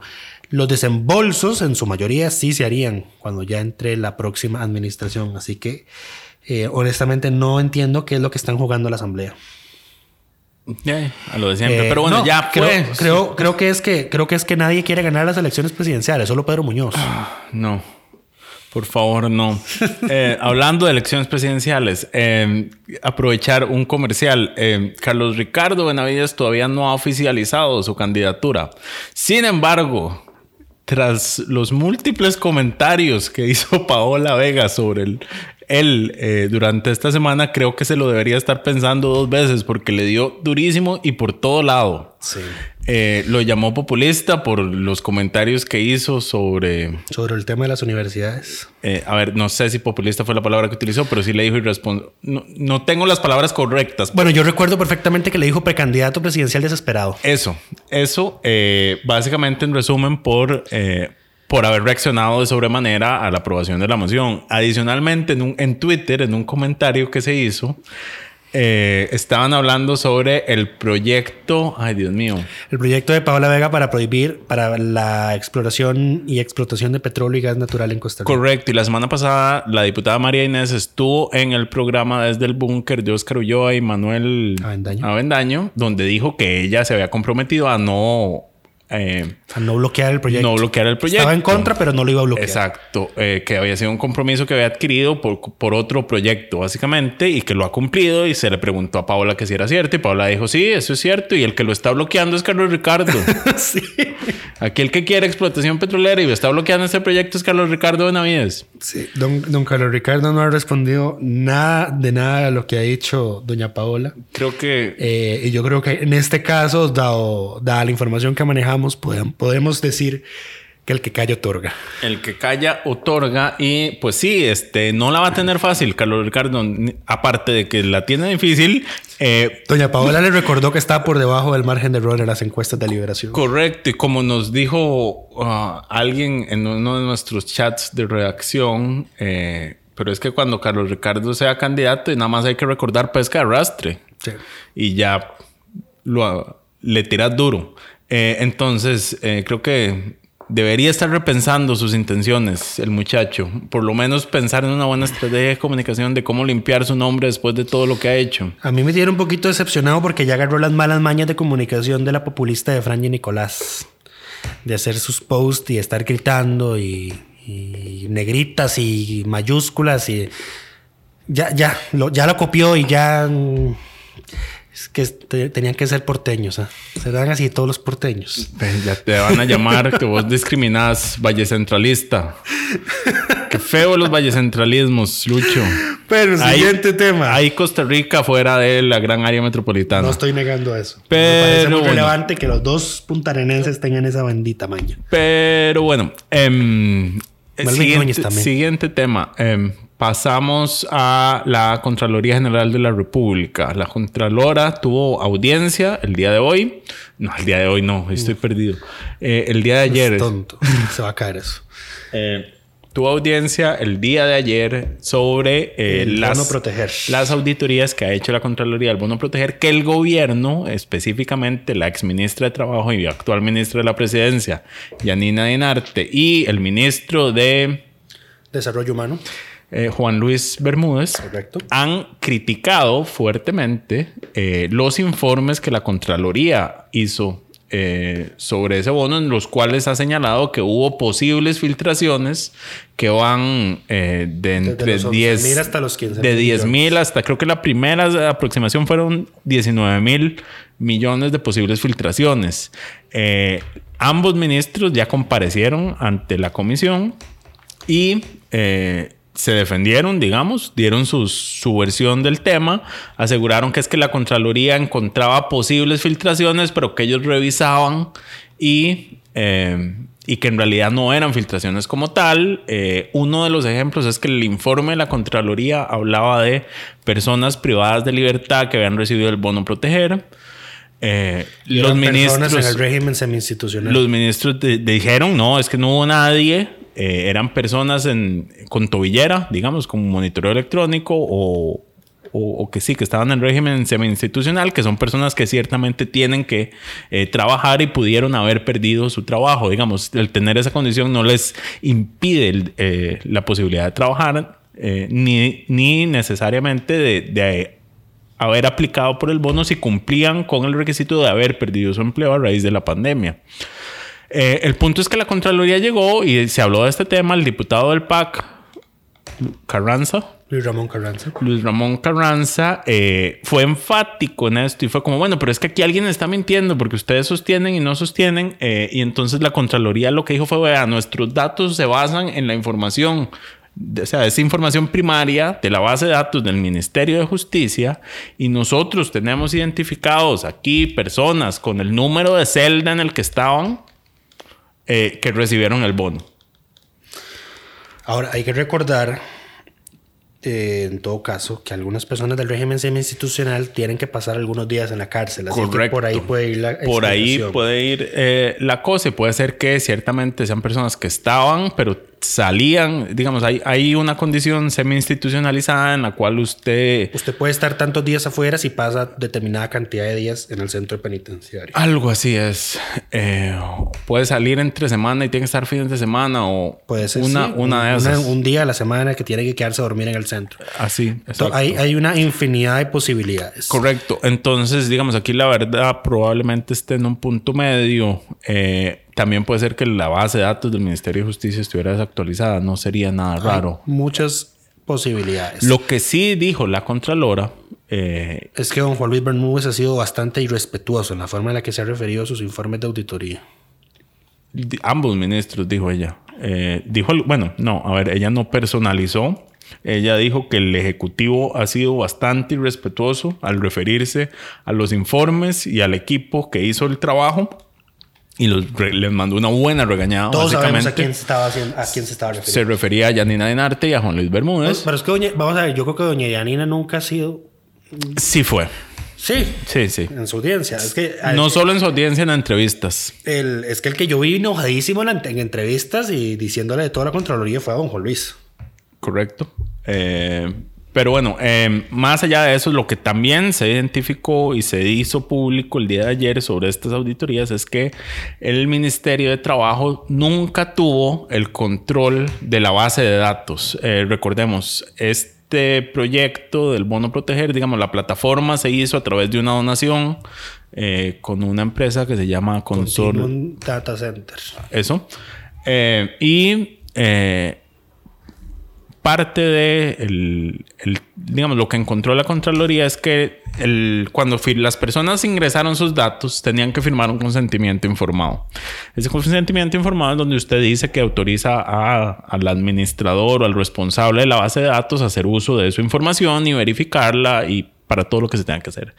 Los desembolsos en su mayoría sí se harían cuando ya entre la próxima administración. Así que eh, honestamente no entiendo qué es lo que están jugando la Asamblea. Yeah, a lo de siempre. Eh, Pero bueno, no, ya fue. Creo, creo, creo, que es que, creo que es que nadie quiere ganar las elecciones presidenciales. Solo Pedro Muñoz. Ah, no, por favor, no. eh, hablando de elecciones presidenciales, eh, aprovechar un comercial. Eh, Carlos Ricardo Benavides todavía no ha oficializado su candidatura. Sin embargo... Tras los múltiples comentarios que hizo Paola Vega sobre él el, el, eh, durante esta semana, creo que se lo debería estar pensando dos veces porque le dio durísimo y por todo lado. Sí. Eh, lo llamó populista por los comentarios que hizo sobre... Sobre el tema de las universidades. Eh, a ver, no sé si populista fue la palabra que utilizó, pero sí le dijo irresponsable. No, no tengo las palabras correctas. Bueno, yo recuerdo perfectamente que le dijo precandidato presidencial desesperado. Eso, eso eh, básicamente en resumen por... Eh, por haber reaccionado de sobremanera a la aprobación de la moción. Adicionalmente, en, un, en Twitter, en un comentario que se hizo, eh, estaban hablando sobre el proyecto... Ay, Dios mío. El proyecto de Paola Vega para prohibir para la exploración y explotación de petróleo y gas natural en Costa Rica. Correcto. Y la semana pasada, la diputada María Inés estuvo en el programa Desde el Búnker de Óscar Ulloa y Manuel Avendaño. Avendaño, donde dijo que ella se había comprometido a no... Eh, o sea, no bloquear el proyecto. No bloquear el proyecto. Estaba en contra, pero no lo iba a bloquear. Exacto. Eh, que había sido un compromiso que había adquirido por, por otro proyecto, básicamente, y que lo ha cumplido. Y se le preguntó a Paola que si era cierto. Y Paola dijo, sí, eso es cierto. Y el que lo está bloqueando es Carlos Ricardo. Sí. Aquel que quiere explotación petrolera y está bloqueando este proyecto es Carlos Ricardo Benavides. Sí. Don, don Carlos Ricardo no ha respondido nada de nada a lo que ha dicho doña Paola. Creo que... Eh, y yo creo que en este caso, dado, dada la información que manejamos, podemos decir Que el que calla otorga. El que calla otorga. Y pues sí, este no la va a tener fácil, Carlos Ricardo. Aparte de que la tiene difícil. Eh, Doña Paola le recordó que está por debajo del margen de error en las encuestas de liberación. Correcto. Y como nos dijo uh, alguien en uno de nuestros chats de redacción, eh, pero es que cuando Carlos Ricardo sea candidato, y nada más hay que recordar pesca de arrastre. Sí. Y ya lo, le tiras duro. Eh, entonces, eh, creo que debería estar repensando sus intenciones el muchacho. Por lo menos pensar en una buena estrategia de comunicación de cómo limpiar su nombre después de todo lo que ha hecho. A mí me tiene un poquito decepcionado porque ya agarró las malas mañas de comunicación de la populista de Franji Nicolás. De hacer sus posts y estar gritando y, y negritas y mayúsculas. Y ya, ya, lo, ya lo copió y ya... Es que te, tenían que ser porteños, ¿eh? Se dan así todos los porteños. Ya te van a llamar que vos discriminás vallecentralista. Qué feo los vallecentralismos, Lucho. Pero hay, siguiente tema. Hay Costa Rica fuera de la gran área metropolitana. No estoy negando eso. Pero me parece muy bueno, relevante que los dos puntarenenses tengan esa bandita maña. Pero bueno, eh, siguiente, siguiente tema. Eh, Pasamos a la Contraloría General de la República. La Contralora tuvo audiencia el día de hoy. No, el día de hoy no, estoy Uf. perdido. Eh, el día de ayer. Es tonto, se va a caer eso. Eh, tuvo audiencia el día de ayer sobre eh, las, Bono Proteger. Las auditorías que ha hecho la Contraloría del Bono Proteger, que el gobierno, específicamente la exministra de Trabajo y actual ministra de la Presidencia, Yanina Dinarte, y el ministro de Desarrollo Humano, Eh, Juan Luis Bermúdez, correcto, han criticado fuertemente eh, los informes que la Contraloría hizo eh, sobre ese bono, en los cuales ha señalado que hubo posibles filtraciones que van eh, de entre diez mil hasta los quince mil. De diez mil hasta, creo que la primera aproximación fueron diecinueve mil millones de posibles filtraciones. Eh, ambos ministros ya comparecieron ante la comisión y... Eh, se defendieron, digamos, dieron su, su versión del tema, aseguraron que es que la Contraloría encontraba posibles filtraciones, pero que ellos revisaban y, eh, y que en realidad no eran filtraciones como tal. Eh, uno de los ejemplos es que el informe de la Contraloría hablaba de personas privadas de libertad que habían recibido el bono proteger. Eh, los ministros en el régimen semi-institucional. Los ministros de, de dijeron, no, es que no hubo nadie. Eh, eran personas en, con tobillera, digamos, con monitoreo electrónico o, o, o que sí, que estaban en régimen semi-institucional, que son personas que ciertamente tienen que eh, trabajar y pudieron haber perdido su trabajo. Digamos, el tener esa condición no les impide el, eh, la posibilidad de trabajar eh, ni, ni necesariamente de, de haber aplicado por el bono si cumplían con el requisito de haber perdido su empleo a raíz de la pandemia. Eh, el punto es que la Contraloría llegó y se habló de este tema. El diputado del P A C, Carranza, Luis Ramón Carranza, Luis Ramón Carranza eh, fue enfático en esto y fue como, bueno, pero es que aquí alguien está mintiendo porque ustedes sostienen y no sostienen. Eh, y entonces la Contraloría lo que dijo fue, vea, nuestros datos se basan en la información. O sea, esa información primaria de la base de datos del Ministerio de Justicia, y nosotros tenemos identificados aquí personas con el número de celda en el que estaban eh, que recibieron el bono. Ahora, hay que recordar, eh, en todo caso, que algunas personas del régimen semi-institucional tienen que pasar algunos días en la cárcel. Así correcto. Que por ahí puede ir la Por ahí puede ir eh, la cosa. Y puede ser que ciertamente sean personas que estaban, pero salían. Digamos, hay, hay una condición semi-institucionalizada en la cual usted... Usted puede estar tantos días afuera si pasa determinada cantidad de días en el centro penitenciario. Algo así es. Eh, puede salir entre semana y tiene que estar fines de semana o puede ser, una, sí, una un, de esas. Una, un día a la semana que tiene que quedarse a dormir en el centro. Así, exacto. Hay, hay una infinidad de posibilidades. Correcto. Entonces, digamos, aquí la verdad probablemente esté en un punto medio. Eh, también puede ser que la base de datos del Ministerio de Justicia estuviera desactualizada. No sería nada raro. Hay muchas posibilidades. Lo que sí dijo la Contralora... Eh, es que don Juan Luis Bermúdez ha sido bastante irrespetuoso en la forma en la que se ha referido a sus informes de auditoría. Ambos ministros, dijo ella. Eh, dijo, bueno, no, a ver, ella no personalizó. Ella dijo que el Ejecutivo ha sido bastante irrespetuoso al referirse a los informes y al equipo que hizo el trabajo y los, les mandó una buena regañada. Todos sabemos a quién se estaba, haciendo, a quién se estaba refiriendo. Se refería a Yanina Dinarte y a Juan Luis Bermúdez. Pero es que, doña, vamos a ver, yo creo que doña Yanina nunca ha sido... Sí fue. Sí. Sí, sí. En su audiencia. Es que, no es, solo en su audiencia, en entrevistas. El, es que el que yo vi enojadísimo en, en entrevistas y diciéndole de toda la Contraloría fue a don Juan Luis. Correcto. Eh... Pero bueno, eh, más allá de eso, lo que también se identificó y se hizo público el día de ayer sobre estas auditorías es que el Ministerio de Trabajo nunca tuvo el control de la base de datos. Eh, recordemos, este proyecto del Bono Proteger, digamos, la plataforma se hizo a través de una donación eh, con una empresa que se llama Consol... Continuum Data Center. Eso. Eh, y... Eh, Parte de el, el, digamos, lo que encontró la Contraloría es que el, cuando fir- las personas ingresaron sus datos tenían que firmar un consentimiento informado. Ese consentimiento informado es donde usted dice que autoriza a, al administrador o al responsable de la base de datos a hacer uso de su información y verificarla y para todo lo que se tenga que hacer.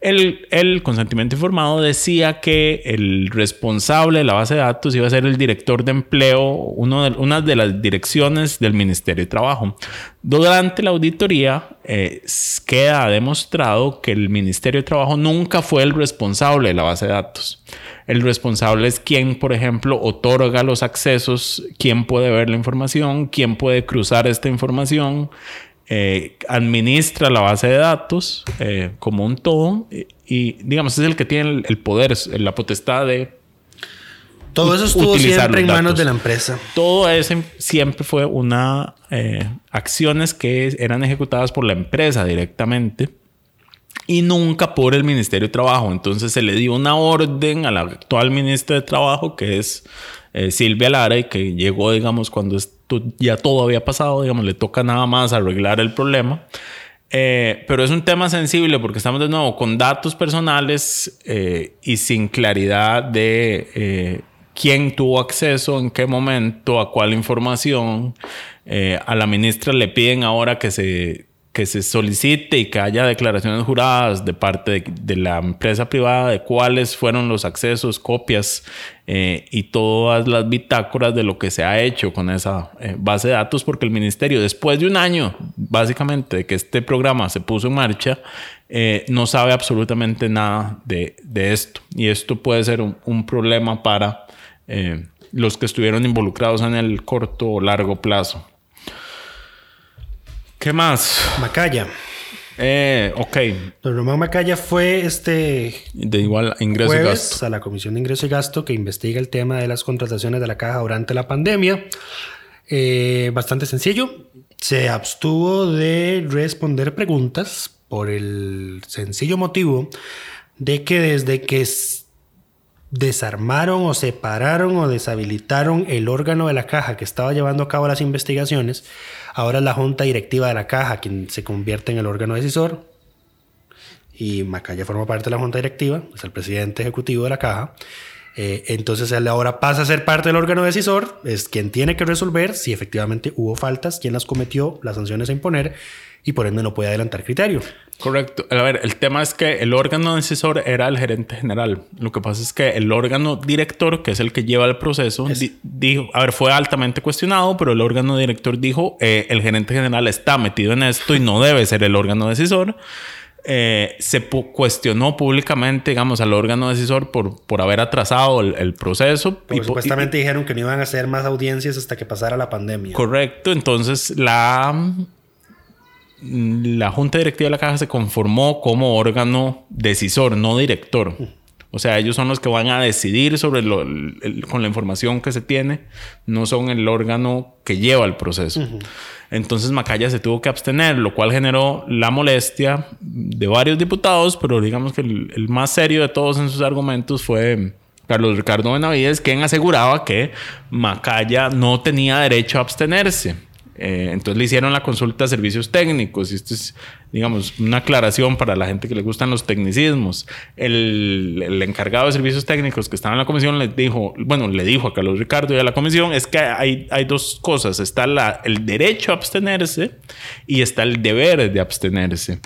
El, el consentimiento informado decía que el responsable de la base de datos iba a ser el director de empleo, uno de, una de las direcciones del Ministerio de Trabajo. Durante la auditoría eh, queda demostrado que el Ministerio de Trabajo nunca fue el responsable de la base de datos. El responsable es quien, por ejemplo, otorga los accesos, quien puede ver la información, quien puede cruzar esta información, Eh, administra la base de datos eh, como un todo y, y digamos es el que tiene el, el poder, la potestad de todo eso. Estuvo siempre en manos de la empresa. Todo eso siempre fue una eh, acciones que eran ejecutadas por la empresa directamente y nunca por el Ministerio de Trabajo. Entonces se le dio una orden a la actual ministra de Trabajo, que es Eh, Silvia Lara, y que llegó, digamos, cuando esto ya todo había pasado, digamos, le toca nada más arreglar el problema. Eh, pero es un tema sensible porque estamos de nuevo con datos personales eh, y sin claridad de eh, quién tuvo acceso, en qué momento, a cuál información. Eh, a la ministra le piden ahora que se... que se solicite y que haya declaraciones juradas de parte de, de la empresa privada de cuáles fueron los accesos, copias eh, y todas las bitácoras de lo que se ha hecho con esa eh, base de datos, porque el ministerio, después de un año básicamente de que este programa se puso en marcha, eh, no sabe absolutamente nada de, de esto, y esto puede ser un, un problema para eh, los que estuvieron involucrados en el corto o largo plazo. ¿Qué más? Macaya. Eh, ok. Don Román Macaya fue este... De igual ingreso jueves y gasto. A la Comisión de Ingreso y Gasto, que investiga el tema de las contrataciones de la Caja durante la pandemia. Eh, bastante sencillo. Se abstuvo de responder preguntas por el sencillo motivo de que desde que desarmaron o separaron o deshabilitaron el órgano de la Caja que estaba llevando a cabo las investigaciones, ahora es la Junta Directiva de la Caja quien se convierte en el órgano decisor, y Macaya forma parte de la Junta Directiva, es el presidente ejecutivo de la Caja. Eh, entonces él ahora pasa a ser parte del órgano decisor, es quien tiene que resolver si efectivamente hubo faltas, quién las cometió, las sanciones a imponer, y por ende no puede adelantar criterio. Correcto. A ver, el tema es que el órgano decisor era el gerente general. Lo que pasa es que el órgano director, que es el que lleva el proceso, di- dijo, a ver, fue altamente cuestionado, pero el órgano director dijo, eh, el gerente general está metido en esto y no debe ser el órgano decisor. Eh, se pu- cuestionó públicamente, digamos, al órgano decisor por, por haber atrasado el, el proceso. Porque y, supuestamente y, dijeron que no iban a hacer más audiencias hasta que pasara la pandemia. Correcto. Entonces la... la Junta Directiva de la Caja se conformó como órgano decisor, no director. O sea, ellos son los que van a decidir sobre lo, el, con la información que se tiene. No son el órgano que lleva el proceso. Uh-huh. Entonces Macaya se tuvo que abstener, lo cual generó la molestia de varios diputados, pero digamos que el, el más serio de todos en sus argumentos fue Carlos Ricardo Benavides, quien aseguraba que Macaya no tenía derecho a abstenerse. Eh, entonces le hicieron la consulta a servicios técnicos, y esto es, digamos, una aclaración para la gente que le gustan los tecnicismos. El, el encargado de servicios técnicos que estaba en la comisión les dijo, bueno, le dijo a Carlos Ricardo y a la comisión, es que hay, hay dos cosas: está la, el derecho a abstenerse y está el deber de abstenerse.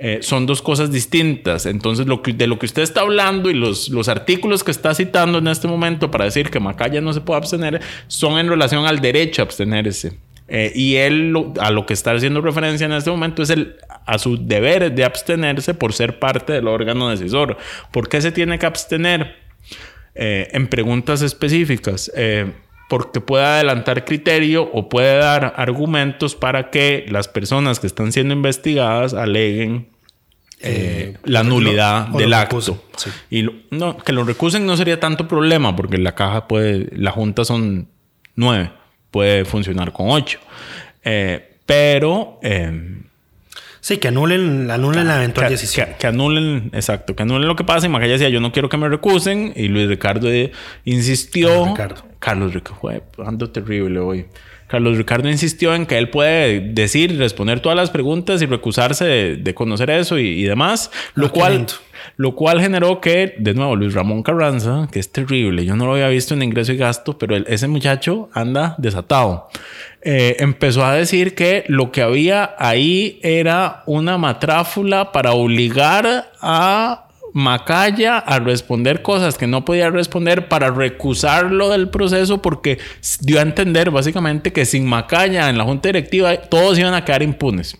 Eh, son dos cosas distintas. Entonces, lo que, de lo que usted está hablando y los, los artículos que está citando en este momento para decir que Macaya no se puede abstener son en relación al derecho a abstenerse. Eh, y él lo, a lo que está haciendo referencia en este momento es el, a sus deberes de abstenerse por ser parte del órgano decisor. ¿Por qué se tiene que abstener? Eh, en preguntas específicas. Eh, porque puede adelantar criterio o puede dar argumentos para que las personas que están siendo investigadas aleguen eh, eh, la nulidad lo, del acto. Recusen, sí. Y lo, no, que lo recusen no sería tanto problema porque la caja puede, la junta son nueve, puede funcionar con ocho. Eh, pero... Eh, sí, que anulen, anulen que, la eventual que, decisión. Que, que anulen, exacto, que anulen lo que pasa. Y Macaya decía, yo no quiero que me recusen. Y Luis Ricardo insistió... Carlos Ricardo. Carlos Ricardo, ando terrible hoy. Carlos Ricardo insistió en que él puede decir, responder todas las preguntas y recusarse de, de conocer eso y, y demás. Lo, lo cual... Lento. Lo cual generó que, de nuevo, Luis Ramón Carranza, que es terrible, yo no lo había visto en ingreso y gasto, pero él, ese muchacho anda desatado. Eh, empezó a decir que lo que había ahí era una matráfula para obligar a Macaya a responder cosas que no podía responder para recusarlo del proceso, porque dio a entender básicamente que sin Macaya en la junta directiva todos iban a quedar impunes.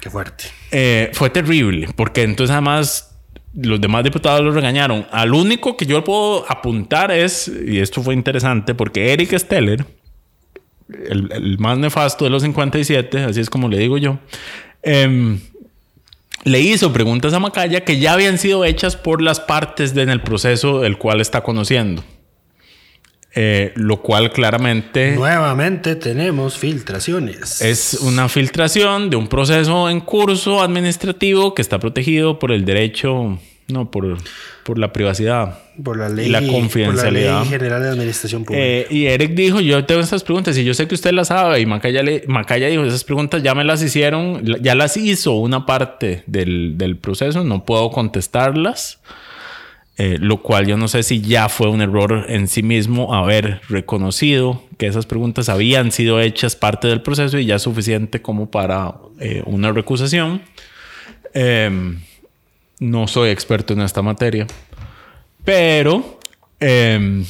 Qué fuerte. Eh, fue terrible, porque entonces además los demás diputados lo regañaron. Al único que yo puedo apuntar es, y esto fue interesante, porque Eric Steller, el, el más nefasto de los cincuenta y siete, así es como le digo yo, eh, le hizo preguntas a Macaya que ya habían sido hechas por las partes de, en el proceso del cual está conociendo. Eh, lo cual claramente... Nuevamente tenemos filtraciones. Es una filtración de un proceso en curso administrativo que está protegido por el derecho... No, por, por la privacidad. Por la ley. Y la confidencialidad. Por la Ley General de Administración Pública. Eh, y Eric dijo, yo tengo estas preguntas y yo sé que usted las sabe. Y Macaya, le, Macaya dijo, esas preguntas ya me las hicieron. Ya las hizo una parte del, del proceso. No puedo contestarlas. Eh, lo cual yo no sé si ya fue un error en sí mismo haber reconocido que esas preguntas habían sido hechas parte del proceso y ya es suficiente como para eh, una recusación. Eh, no soy experto en esta materia, pero eh,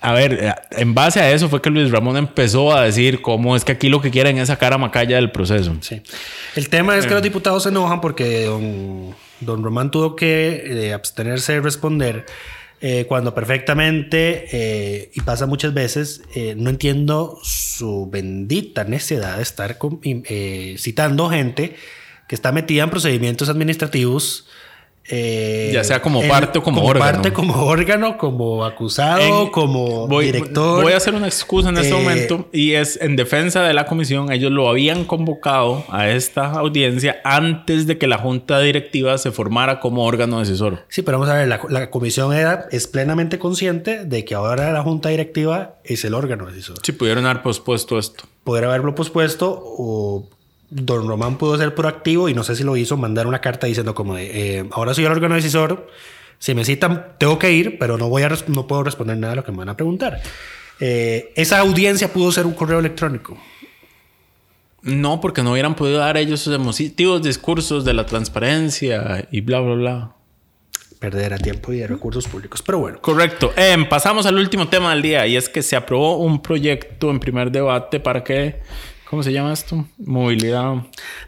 a ver, en base a eso fue que Luis Ramón empezó a decir cómo es que aquí lo que quieren es sacar a Macaya del proceso. Sí. El tema es que eh, los diputados se enojan porque don... Don Román tuvo que eh, abstenerse de responder eh, cuando perfectamente, eh, y pasa muchas veces, eh, no entiendo su bendita necedad de estar con, eh, citando gente que está metida en procedimientos administrativos. Eh, ya sea como parte el, o como, como órgano. Parte, como órgano, como acusado, en, como voy, director. Voy a hacer una excusa en eh, este momento y es en defensa de la comisión. Ellos lo habían convocado a esta audiencia antes de que la junta directiva se formara como órgano decisor. Sí, pero vamos a ver, la, la comisión era, es plenamente consciente de que ahora la junta directiva es el órgano decisor. Sí, pudieron haber pospuesto esto. Pudieron haberlo pospuesto o... Don Román pudo ser proactivo y no sé si lo hizo, mandar una carta diciendo como de, eh, ahora soy el órgano decisor, si me citan tengo que ir, pero no voy a res- no puedo responder nada de lo que me van a preguntar. Eh, esa audiencia pudo ser un correo electrónico. No, porque no hubieran podido dar ellos sus emotivos discursos de la transparencia y bla, bla, bla. Perder a tiempo y de recursos públicos, pero bueno. Correcto. Eh, pasamos al último tema del día y es que se aprobó un proyecto en primer debate para que... ¿Cómo se llama esto? Movilidad.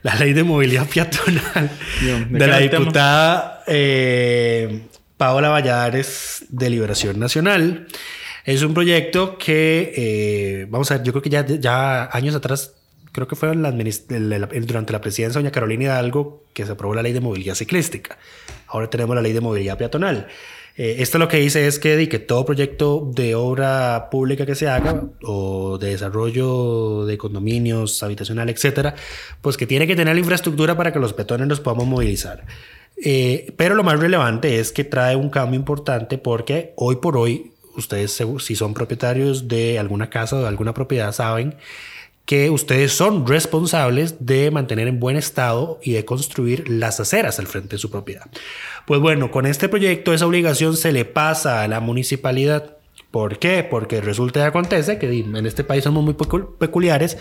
La ley de movilidad peatonal Dios, de, de la diputada eh, Paola Vallares de Liberación Nacional. Es un proyecto que, eh, vamos a ver, yo creo que ya, ya años atrás, creo que fue en la administ- en la, durante la presidencia de doña Carolina Hidalgo que se aprobó la ley de movilidad ciclística. Ahora tenemos la ley de movilidad peatonal. Eh, esto lo que dice es que, que todo proyecto de obra pública que se haga o de desarrollo de condominios, habitacional, etcétera, pues que tiene que tener la infraestructura para que los peatones nos podamos movilizar. Eh, pero lo más relevante es que trae un cambio importante porque hoy por hoy, ustedes si son propietarios de alguna casa o de alguna propiedad saben que ustedes son responsables de mantener en buen estado y de construir las aceras al frente de su propiedad. Pues bueno, con este proyecto esa obligación se le pasa a la municipalidad. ¿Por qué? Porque resulta y acontece que en este país somos muy peculiares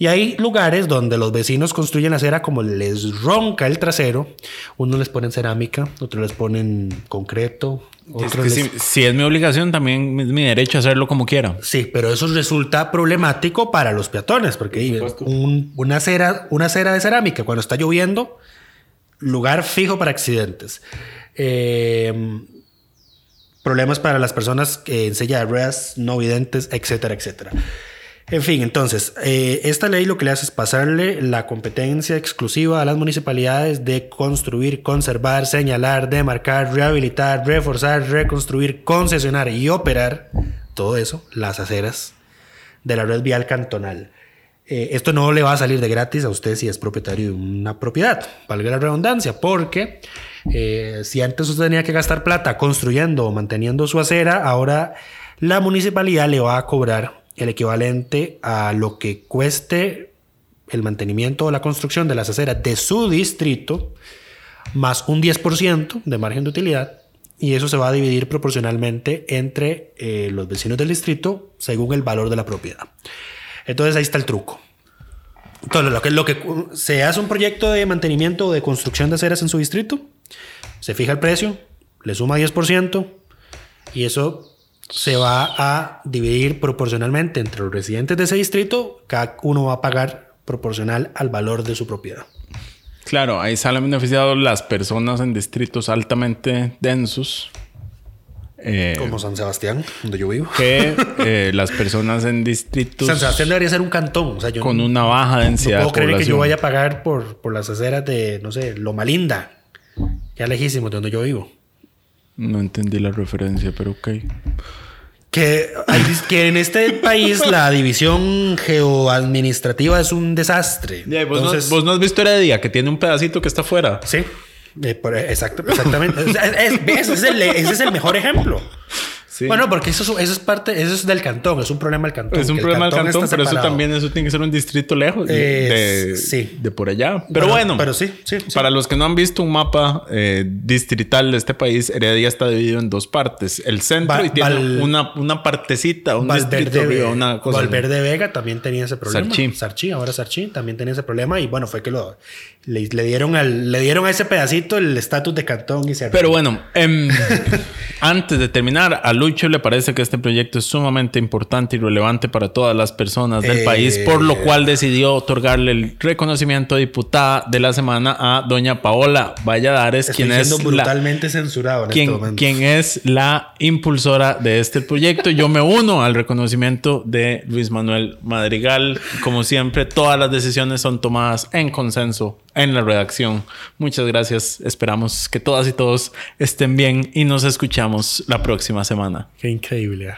Y hay lugares donde los vecinos construyen acera como les ronca el trasero. Unos les ponen cerámica, otros les ponen concreto. Es que les... si, si es mi obligación, también es mi derecho a hacerlo como quiera. Sí, pero eso resulta problemático para los peatones, porque un, una, acera, una acera de cerámica, cuando está lloviendo, lugar fijo para accidentes. Eh... Problemas para las personas en silla de ruedas, no videntes, etcétera, etcétera. En fin, entonces, eh, esta ley lo que le hace es pasarle la competencia exclusiva a las municipalidades de construir, conservar, señalar, demarcar, rehabilitar, reforzar, reconstruir, concesionar y operar, todo eso, las aceras de la red vial cantonal. Eh, esto no le va a salir de gratis a usted si es propietario de una propiedad, valga la redundancia, porque eh, si antes usted tenía que gastar plata construyendo o manteniendo su acera, ahora la municipalidad le va a cobrar el equivalente a lo que cueste el mantenimiento o la construcción de las aceras de su distrito, más un diez por ciento de margen de utilidad, y eso se va a dividir proporcionalmente entre eh, los vecinos del distrito según el valor de la propiedad. Entonces ahí está el truco. Entonces lo que, lo que se hace un proyecto de mantenimiento o de construcción de aceras en su distrito, se fija el precio, le suma diez por ciento y eso se va a dividir proporcionalmente entre los residentes de ese distrito. Cada uno va a pagar proporcional al valor de su propiedad. Claro, ahí salen beneficiados las personas en distritos altamente densos. Eh, Como San Sebastián, donde yo vivo. Que eh, las personas en distritos... San Sebastián debería ser un cantón. O sea, yo con no, una baja densidad de población. No puedo creer población. que yo vaya a pagar por, por las aceras de, no sé, Loma Linda. Ya lejísimo de donde yo vivo. No entendí la referencia, pero ok. Que, hay, que en este país la división geoadministrativa es un desastre. Yeah, ¿vos, Entonces, no, ¿Vos no has visto Heredia, que tiene un pedacito que está afuera? Sí. Exacto, exactamente. es, es, ese, es el, ese es el mejor ejemplo. Sí. Bueno, porque eso, eso es parte, eso es del cantón, es un problema del cantón. Es un problema del cantón, pero separado. Eso también, eso tiene que ser un distrito lejos eh, de, sí. de por allá. Pero bueno, bueno pero sí, sí, para sí. los que no han visto un mapa eh, distrital de este país, Heredia está dividido en dos partes: el centro Val, y tiene Val, una, una partecita, un Valverde, distrito, Vega, una cosa. Valverde Vega también tenía ese problema. Sarchí, Sarchí ahora Sarchí también tenía ese problema y bueno, fue que lo le, le dieron al, le dieron a ese pedacito el estatus de cantón y se. Arregló. Pero bueno, eh, antes de terminar, a Lucho le parece que este proyecto es sumamente importante y relevante para todas las personas del eh, país, por lo cual decidió otorgarle el reconocimiento de diputada de la semana a doña Paola Vallares, quien es brutalmente la, censurado en quien, este momento. quien es la impulsora de este proyecto. Yo me uno al reconocimiento de Luis Manuel Madrigal. Como siempre, todas las decisiones son tomadas en consenso en la redacción. Muchas gracias. Esperamos que todas y todos estén bien y nos escuchamos la próxima semana. Qué increíble.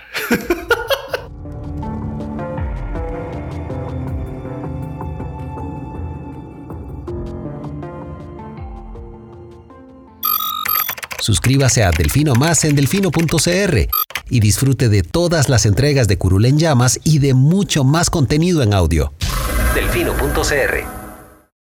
Suscríbase a Delfino Más en Delfino punto C R y disfrute de todas las entregas de Curul en Llamas y de mucho más contenido en audio. Delfino punto C R